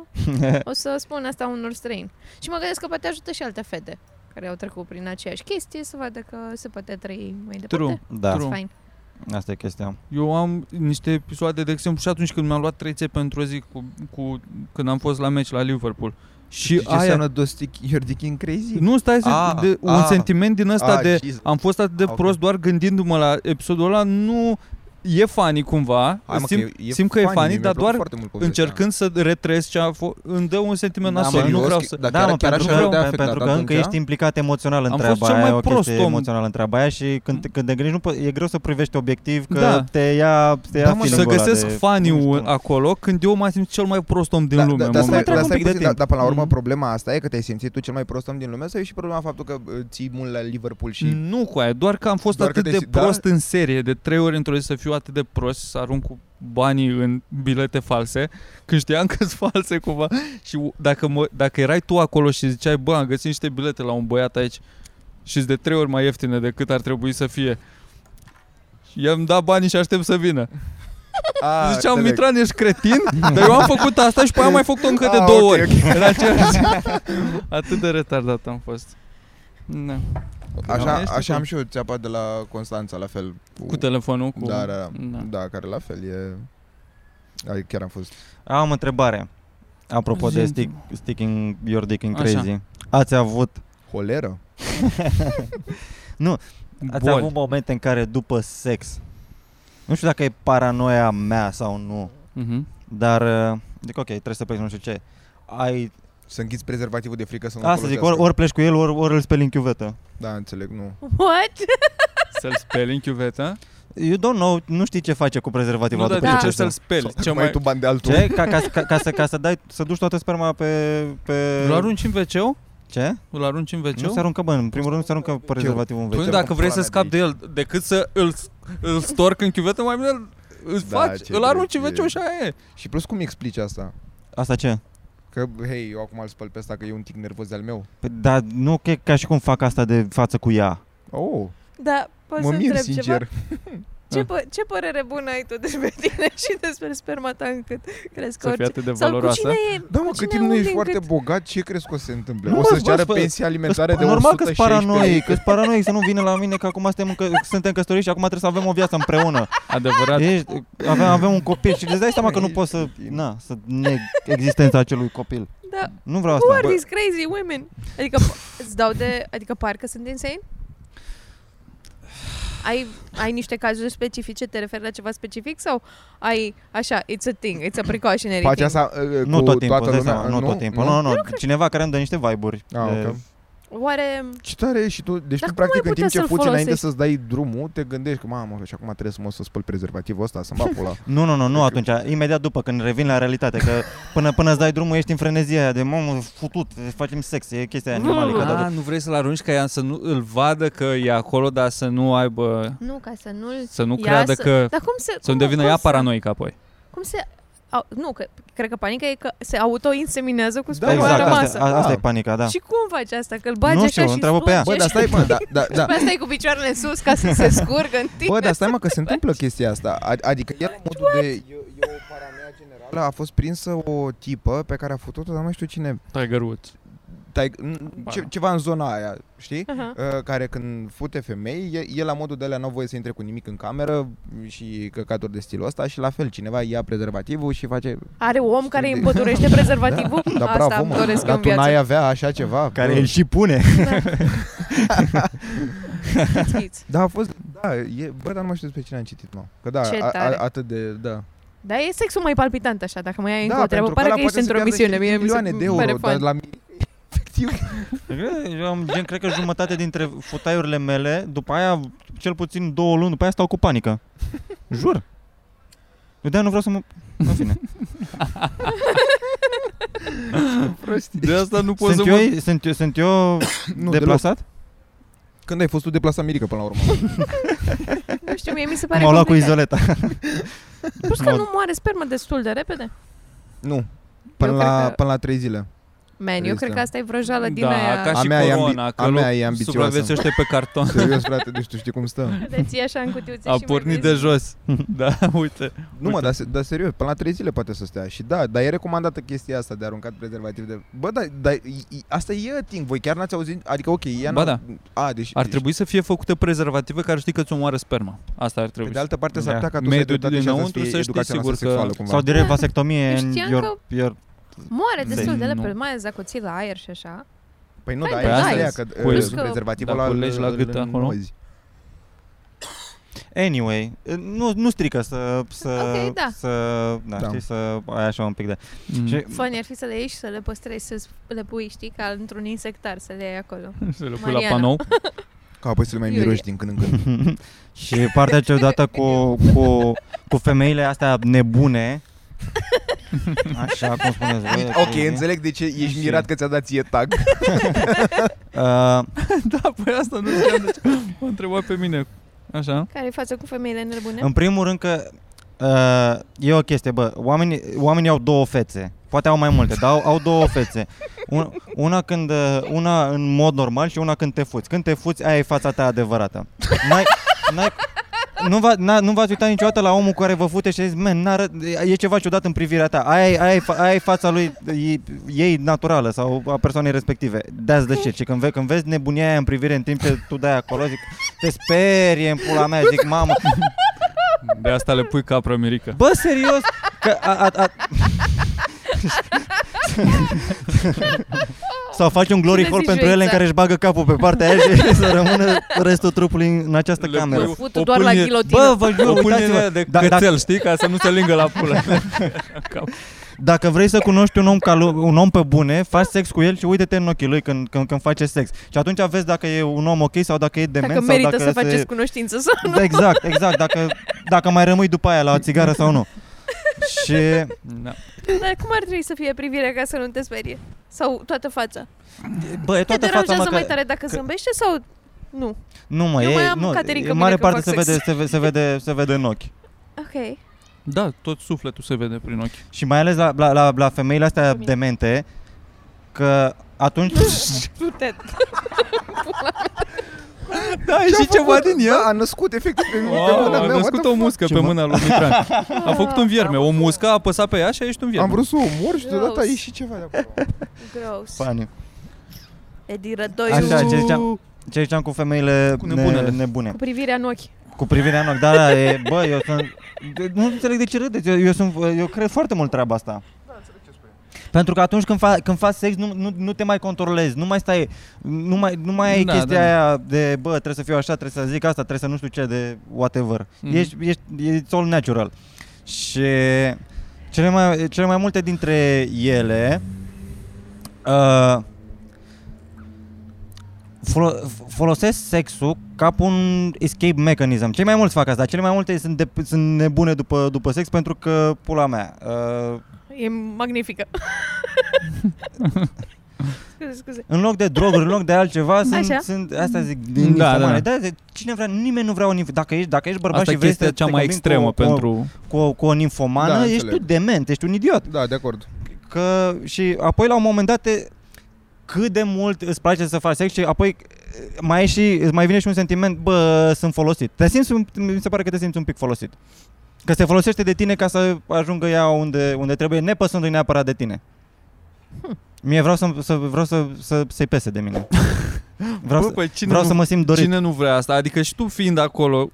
o să spun asta unor străini. Și mă gândesc că poate ajută și alte fete care au trecut prin aceeași chestie să vadă că se poate trăi mai departe. True, da. True. Fine. Asta e chestia. Eu am niște episoade, de exemplu, și atunci când mi-am luat trei țepe într-o zi cu, cu, când am fost la meci la Liverpool. Și ce aia... înseamnă Dostiching Crazy? Nu, stai să... A, de, a, un sentiment din ăsta a, de... Jesus. Am fost atât de okay. prost doar gândindu-mă la episodul ăla. Nu... E funny cumva. Hai, mă, Sim, că e, simt e că funny, e funny, dar doar încercând să retrez ce a fost. Îmi dă un sentiment nasol, da, nu vreau să... Da, da mă, chiar pentru, că, afectat, pentru că încă ești implicat emoțional în treaba aia. Am fost cel mai prost om. Emoțional în treaba aia și când, când te gândești, nu, e greu să privești obiectiv, că da. te ia, te ia da, mă, să găsesc funny-ul acolo când eu m-am simțit cel mai prost om din da, lume. Dar până la urmă problema asta e că te-ai simțit tu cel mai prost om din lume sau e și problema faptul că ții mult la Liverpool și... Nu cu aia, doar că am fost atât de prost în serie, de trei ori într-o zi să fiu atât de prost, să arunc cu banii în bilete false, când știam că sunt false cumva. Și dacă, mă, dacă erai tu acolo și ziceai, bă, am găsit niște bilete la un băiat aici și-s de trei ori mai ieftine decât ar trebui să fie, i-am dat banii și aștept să vină. A, ziceam, înțeleg. Mitran, ești cretin? Dar eu am făcut asta și pe aia am mai făcut-o încă de două okay, ori. Okay. În aceeași... Atât de retardat am fost. Nu. Așa, așa am și eu țeapa de la Constanța, la fel. Cu, cu telefonul? Cu... Da, da, da, da, care la fel e... Ai, chiar am fost... Am o întrebare. Apropo Zin. de stick, sticking your dick in crazy. Așa. Ați avut... Holeră? Nu. Ați Bol. avut momente în care după sex... Nu știu dacă e paranoia mea sau nu, uh-huh. dar... Zic, ok, trebuie să pleci, nu știu ce. Ai... Să închizi prezervativul de frică să nu-l folosească. Asta zic, ori, ori pleci cu el, ori, ori îl speli în chiuvetă. Da, înțeleg, nu. What? Să-l speli în chiuvetă? You don't know, nu știi ce face cu prezervativul după ce da. Să-l speli. Ce mai tu bani de altul? Ce? Ca, ca, ca, ca, să, ca să dai, să duci toată sperma pe... pe... Îl arunci în veceu? Ce? Îl arunci în veceu? Nu se aruncă, bă, în primul rând nu se aruncă prezervativul în veceu. Dacă vrei să scapi de el, decât să îl, îl storc în chiuvetă, mai bine îl, da, faci, îl arunci în veceu și aia e. Și plus cum explici asta? Asta ce? Că, hei, eu acum îl spăl pe ăsta că e un tic nervos de-al meu. Păi, dar nu e ca și cum fac asta de față cu ea. Oh, da, poți mă să mir, sincer. Ce, pă- ce părere bună ai tu despre tine și despre sperma ta încât crezi că orice... Să fii atât de valoroasă? Sau cu cine e... Da, mă, cât timp nu ești foarte încât... bogat, ce crezi că o se întâmple? Nu, o să-și ceară pensia alimentară de normal că-s paranoic, că-s paranoic să nu vină la mine, că acum suntem, că suntem căsătoriți și acum trebuie să avem o viață împreună. Adevărat. Ești, avem, avem un copil și îți dai seama că nu poți să... Na, să neg existența acelui copil. Da. Nu vreau asta. Who are these crazy women? Adică îți dau de... Adică parcă sunt insane? Ai, ai niște cazuri specifice? Te referi la ceva specific? Sau ai așa, it's a thing, it's a precautionary thing? Face asta uh, nu tot timpul, lumea, nu, nu tot timpul, nu, nu, nu, nu, nu. Cineva care îmi dă niște vibe-uri. Ah, de... okay. Oare... Ce tare e și tu, deci dar tu practic în timp ce puți înainte să-ți dai drumul, te gândești că mamă, și acum trebuie să mă să spăl prezervativul ăsta, să-mi bag pula. Nu, nu, nu, nu atunci, imediat după când revin la realitate, că până până îți dai drumul ești în frenezie aia de mamă, futut, facem sex, e chestia aia animalică. Ah, dar... nu vrei să-l arunci ca ea să nu îl vadă că e acolo, dar să nu aibă... Nu, ca să nu-l... Să nu creadă să... că... Dar cum se... Să-mi devină ea paranoică apoi. Cum se... Au, nu, că, cred că panica e că se auto-inseminează cu sperma da, exact, rămasă. Asta, asta da. e panica, da. Și cum faci asta? Că îl bagi așa și îl spune. Bă, dar stai, mă, da, da, da. Și stai cu picioarele în sus ca să se scurgă în tine. Bă, dar stai, mă, că se întâmplă chestia asta. Adică iar modul de... Eu, eu paranoia generală a fost prinsă o tipă pe care a făcut-o, dar nu știu cine. Tiger Woods. Ce, ceva în zona aia, știi? Uh-huh. Uh, care când fute femei, e, e la modul de alea, n-au voie să intre cu nimic în cameră și căcaturi de stilul ăsta și la fel, cineva ia prezervativul și face... Are un om care îi împădurește prezervativul? Da, da, asta bravo, mă, doresc dar în tu viață. N-ai avea așa ceva? Care bă. Îl și pune. Da. Da, a fost... Da, e, bă, dar nu mai știu despre cine am citit, mă. Că da, a, a, atât de... Da. Dar e sexul mai palpitant așa, dacă mai ai încă o treabă. Pare că ești într-o misiune. Milioane de euro, dar la... Eu am gen, cred că jumătate dintre futaiurile mele, după aia, cel puțin două luni, după aia stau cu panică. Jur. Eu de-aia nu vreau să mă... În fine. De asta nu pot să eu, mă... Sunt eu, sunt eu nu, deplasat? Deloc. Când ai fost tu deplasat, Mirica, până la urmă? Nu știu, mie mi se pare m-au luat cu izoleta. Plus că nu moare spermă destul de repede? Nu. Până, la, că... până la trei zile. Man, eu cred că asta e vrăjeală din da, aia. Da, ca și ambi- corona, că ambi- l- supraviețește pe carton. Serios, frate, deci tu știi cum stă. Deci așa în cutiuțe a și a pornit de jos. Da, uite. Nu, uite. Mă, dar da, serios, până la trei zile poate să stea. Și da, dar e recomandată chestia asta de aruncat prezervativ de... Bă, dar da, asta e ting, voi chiar n-ați auzit? Adică, ok, ea n-a... Ba da, a, deci, ar deci... trebui să fie făcută prezervativă care știi că ți-o moară sperma. Asta ar trebui. Pe de altă parte s-ar putea ca tu să-i educația noastră sexuală. Sau direct vasectomie în your... Moare destul de lepede, mai ales dacă o ții la aer și așa. Păi nu, dar aia că prezervativul ăla îl înnozi. Anyway, nu, nu strică să, să, okay, da. să, da, da. Știi, să ai așa un pic de... Mm. Și... Funny ar fi să le iei și să le păstrezi, să le pui, știi, ca într-un insectar, să le iei acolo. Să le pui la panou. Ca apoi să le mai miroși din când în când. Și partea ciudată cu, cu, cu femeile astea nebune... Așa, cum spuneți voi. Ok, înțeleg de ce ești mirat că ți-a dat ție tag. Da, păi asta nu știam, deci m-a întrebat pe mine. Așa. Care-i față cu femeile nebune? În primul rând că uh, e o chestie, bă, oamenii, oamenii au două fețe. Poate au mai multe, dar au, au două fețe. Una, una, când, una în mod normal și una când te fuți. Când te fuți, aia e fața ta adevărată. N-ai, n-ai, nu, va, na, nu v-ați uitat niciodată la omul care vă fute și zici, man, n-ară, e ceva ciudat în privirea ta. Aia e fața lui, ei naturală sau a persoanei respective. That's the shit. Și când, ve- când vezi nebunia aia în privire în timp ce tu dai acolo, zic, te sperie în pula mea, zic, mamă. De asta le pui capră, Mirica. Bă, serios? Că a, a, a... Sau faci un glory hole pentru ele în care își bagă capul pe partea aia și să rămână restul trupului în această Le cameră. Pui, o doar pâine, la ghilotină. Bă, vă jur, uitați-vă. De da, cățel, dacă... știi? Ca să nu se lingă la pulă. Dacă vrei să cunoști un om, ca lu- un om pe bune, faci sex cu el și uite-te în ochii lui când, când, când face sex. Și atunci vezi dacă e un om ok sau dacă e dement. Dacă merită sau dacă să se... faceți cunoștință sau nu. Exact, exact. Dacă, dacă mai rămâi după aia la o țigară sau nu. Și... Da. Dar cum ar trebui să fie privirea ca să nu te sperie? Sau toată fața? Bă, e toată fața, mă, că... Te deranjează mai tare dacă că... zâmbește sau nu? Nu, mă, Eu e... Mai nu, e mare parte se vede, se, vede, se, vede, se vede în ochi. Ok. Da, tot sufletul se vede prin ochi. Și mai ales la, la, la, la femeile astea demente, că atunci... Da, e și ceva din ea. A născut efectul pe, oh, pe mâna a mea. A născut o muscă pe mâna lui Mitran. A făcut un vierme, o muscă, a apăsat pe ea și a ieșit un vierme. Am vrut să o omor și deodată a ieșit ceva de acolo. Gross. Funny. Edi Rădoiu. Așa, ce ziceam, ce ziceam cu femeile cu nebunele. nebune. Cu privirea în ochi. Cu privirea în ochi, da, da, e, bă, eu sunt... Nu înțeleg de ce râdeți, eu, eu, sunt, eu cred foarte mult treaba asta. Pentru că atunci când, fa- când faci sex, nu, nu, nu te mai controlezi, nu mai stai, nu mai, nu mai ai da, chestia da. aia de, bă, trebuie să fiu așa, trebuie să zic asta, trebuie să nu știu ce, de whatever. Mm-hmm. Ești, ești, it's all natural. Și cele mai, cele mai multe dintre ele uh, folo- folosesc sexul ca un escape mechanism. Cei mai mulți fac asta, cele mai multe sunt, de, sunt nebune după, după sex pentru că, pula mea... Uh, E magnifică. scuze, scuze. În loc de droguri, în loc de altceva, sunt, sunt asta zic, din da, da, da. Cine vrea, nimeni nu vrea o ninfomană. Dacă ești, dacă ești bărbat asta și vrei să te combini cu, pentru... cu, cu, cu o ninfomană, da, ești tu dement, ești un idiot. Da, de acord. Că, și apoi la un moment dat te, cât de mult îți place să faci sex și apoi mai, e și, mai vine și un sentiment, bă, sunt folosit. Te simți, mi se pare că te simți un pic folosit. Că se folosește de tine ca să ajungă ea unde, unde trebuie, nepăsându-i neapărat de tine. Hmm. Mie vreau să, să, vreau să, să, să-i pese de mine. Vreau, bă, să, cine vreau nu, să mă simt dorit. Cine nu vrea asta? Adică și tu fiind acolo,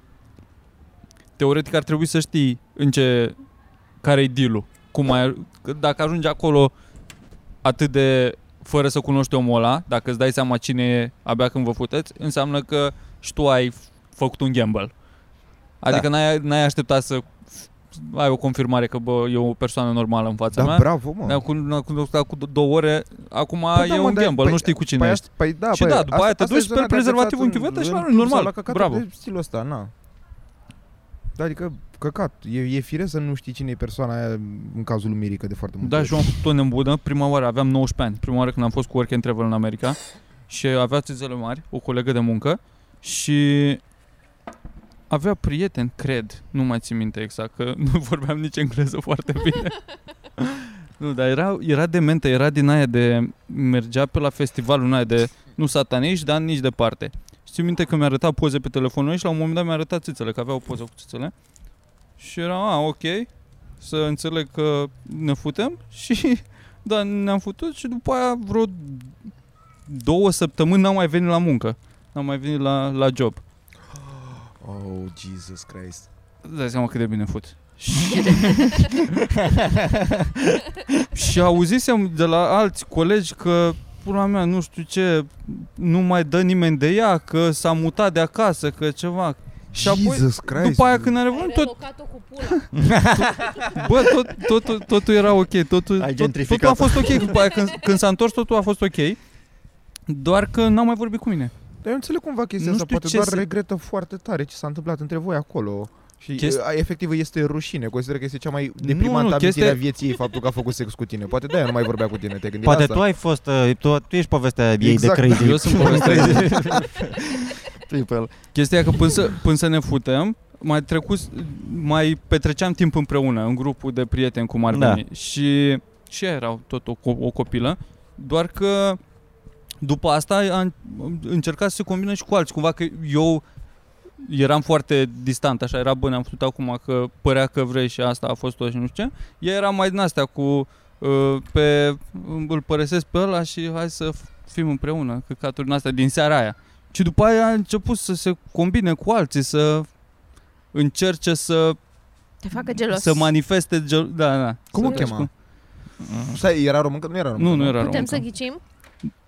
teoretic ar trebui să știi în ce, care-i deal-ul. Cum ai, dacă ajungi acolo atât de fără să cunoști omul ăla, dacă îți dai seama cine e abia când vă futeți, înseamnă că și tu ai făcut un gamble. Adică da. n-ai, n-ai așteptat să... ai o confirmare că, bă, e o persoană normală în fața da, mea. Da, bravo, mă. Acum cu două ore, acum păi e da, un gamble, păi, nu știi cu cine păi, ești. Păi da, și păi, da, după asta, aia te duci pe prezervativul în chiuvetă și la normal. Bravo. De stilul ăsta, na. Da, adică, căcat, e, e firesc să nu știi cine e persoana aia în cazul lui Mirica de foarte mult. Da, și eu am făcut-o nebună, prima oară, aveam nouăsprezece ani, prima oară când am fost cu Work and Travel în America și avea țizele mari, o colegă de muncă și... Avea prieten, cred, nu mai țin minte exact, că nu vorbeam nici engleză foarte bine. Nu, dar era, era dementă, era din aia de... Mergea pe la festivalul aia de... Nu sataniști, dar nici departe. Și țin minte că mi-a arătat poze pe telefonul ei și la un moment dat mi-a arătat țițele, că avea o poză cu țițele. Și era, a, ok, să înțeleg că ne futem și... Da, ne-am futut și după aia vreo două săptămâni n-am mai venit la muncă. N-am mai venit la, la job. Oh, Jesus Christ. Îți dai seama cât de bine fut. Și, și auzisem de la alți colegi că pula mea, nu știu ce, nu mai dă nimeni de ea, că s-a mutat de acasă, că ceva. Și apoi, după aia când a revenit, tot... Bă, tot, tot, tot, totul era ok, totul, tot, totul a fost ok. După aia când, când s-a întors, totul a fost ok, doar că n-a mai vorbit cu mine. Dar eu înțeleg cumva chestia asta, poate doar se... regretă foarte tare ce s-a întâmplat între voi acolo. Și Chest... efectiv este rușine, consider că este cea mai deprimantă amintire chestia... a vieții ei, faptul că a făcut sex cu tine. Poate de-aia nu mai vorbea cu tine, te gândi la asta. Poate tu ai fost, tu, tu ești povestea ei exact, de crazy. Eu sunt povestea ei de crazy. Chestia că până să, până să ne futem, mai, trecus, mai petreceam timp împreună, în grupul de prieteni cum ar veni. Da. Și, și ea era tot o, o copilă, doar că după asta am încercat să se combină și cu alții. Cumva că eu... eram foarte distant, așa, era bă, am făcut acum că părea că vrei și asta a fost tot și nu știu ce. Ea era mai din astea cu uh, pe, îl părăsesc pe ăla și hai să fim împreună, căcaturi din astea, din seara aia. Și după aia a început să se combine cu alții, să încerce să te facă gelos. Să manifeste gel... da, da. Cum o chema? Cu... Stai, era româncă? Nu era româncă. Nu, nu era româncă. Putem să ghicim?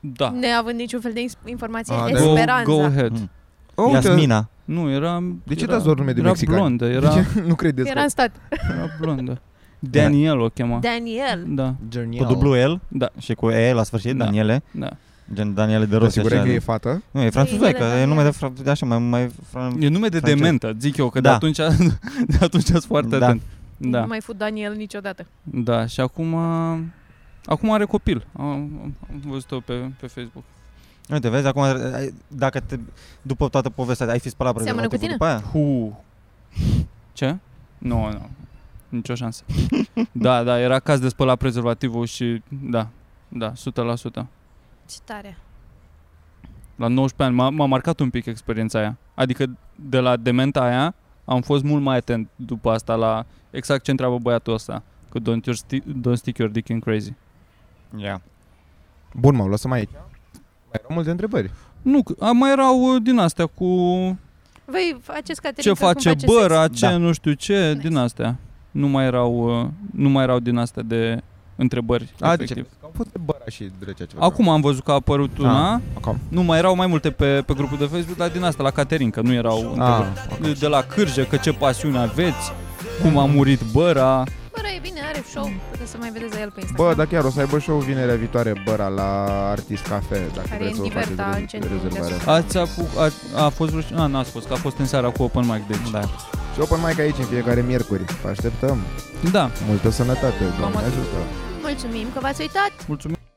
Da. Neavând niciun fel de informație, ah, Esperanza. Go, go ahead. Mm. Oh, Iasmina. Nu, era... De ce dați doar nume de mexican? Era blondă, era... Nu credeți că... Era în stat. Era blondă. Daniel o chema. Daniel? Da. Daniel. Cu dublu L? Da. Și cu E la sfârșit, da. Daniele? Da. Gen Daniele de Rost. Te asigură că e fată? Nu, e franțuzecă, e nume de... Fra- de așa, mai... mai fran- e nume de francez. Dementă, zic eu, că da. de atunci de atunci ați foarte da. atent. Da. Nu mai fut Daniel niciodată. Da, și acum... Acum are copil. Am, am văzut-o pe, pe Facebook. Nu te vezi, acum, dacă te, după toată povestea, ai fi spălat prezervativul după aia? Hu. Ce? Nu, no, nu, no. nicio șansă. Da, da, era caz de spălat prezervativul și da, da, o sută la sută. Ce tare. La nouăsprezece ani m-a, m-a marcat un pic experiența aia. Adică de la dementa aia am fost mult mai atent după asta la exact ce întreabă băiatul ăsta. Că don't, sti- don't stick your dick in crazy. Yeah. Bun, mă, lasă-mă aici. Erau multe întrebări. Nu, mai erau din astea cu... Voi faceți Caterinca, ce face băra, ce da. nu știu ce, nice. din astea. Nu mai erau, nu mai erau din astea de întrebări. Adică, au fost băra și drecea ceva. Acum am văzut că a apărut una. Ah, okay. Nu mai erau mai multe pe, pe grupul de Facebook, dar din astea, la Caterinca, nu erau ah, okay. de la cârje, că ce pasiune aveți, cum a murit băra. Băra e bine, are show, puteți să mai vedeți la el pe Instagram. Bă, dar chiar o să aibă show vinerea viitoare, Băra, la Artist Cafe, dacă care vreți să o faceți de rezervare. Ați apu- a, a fost vreo... A, n-ați fost, că a fost în seara cu Open Mic, deci. Da. Și Open Mic aici, în fiecare miercuri. Vă așteptăm. Da. Multă sănătate, Doamne ajută. Mulțumim că v-ați uitat. Mulțumim.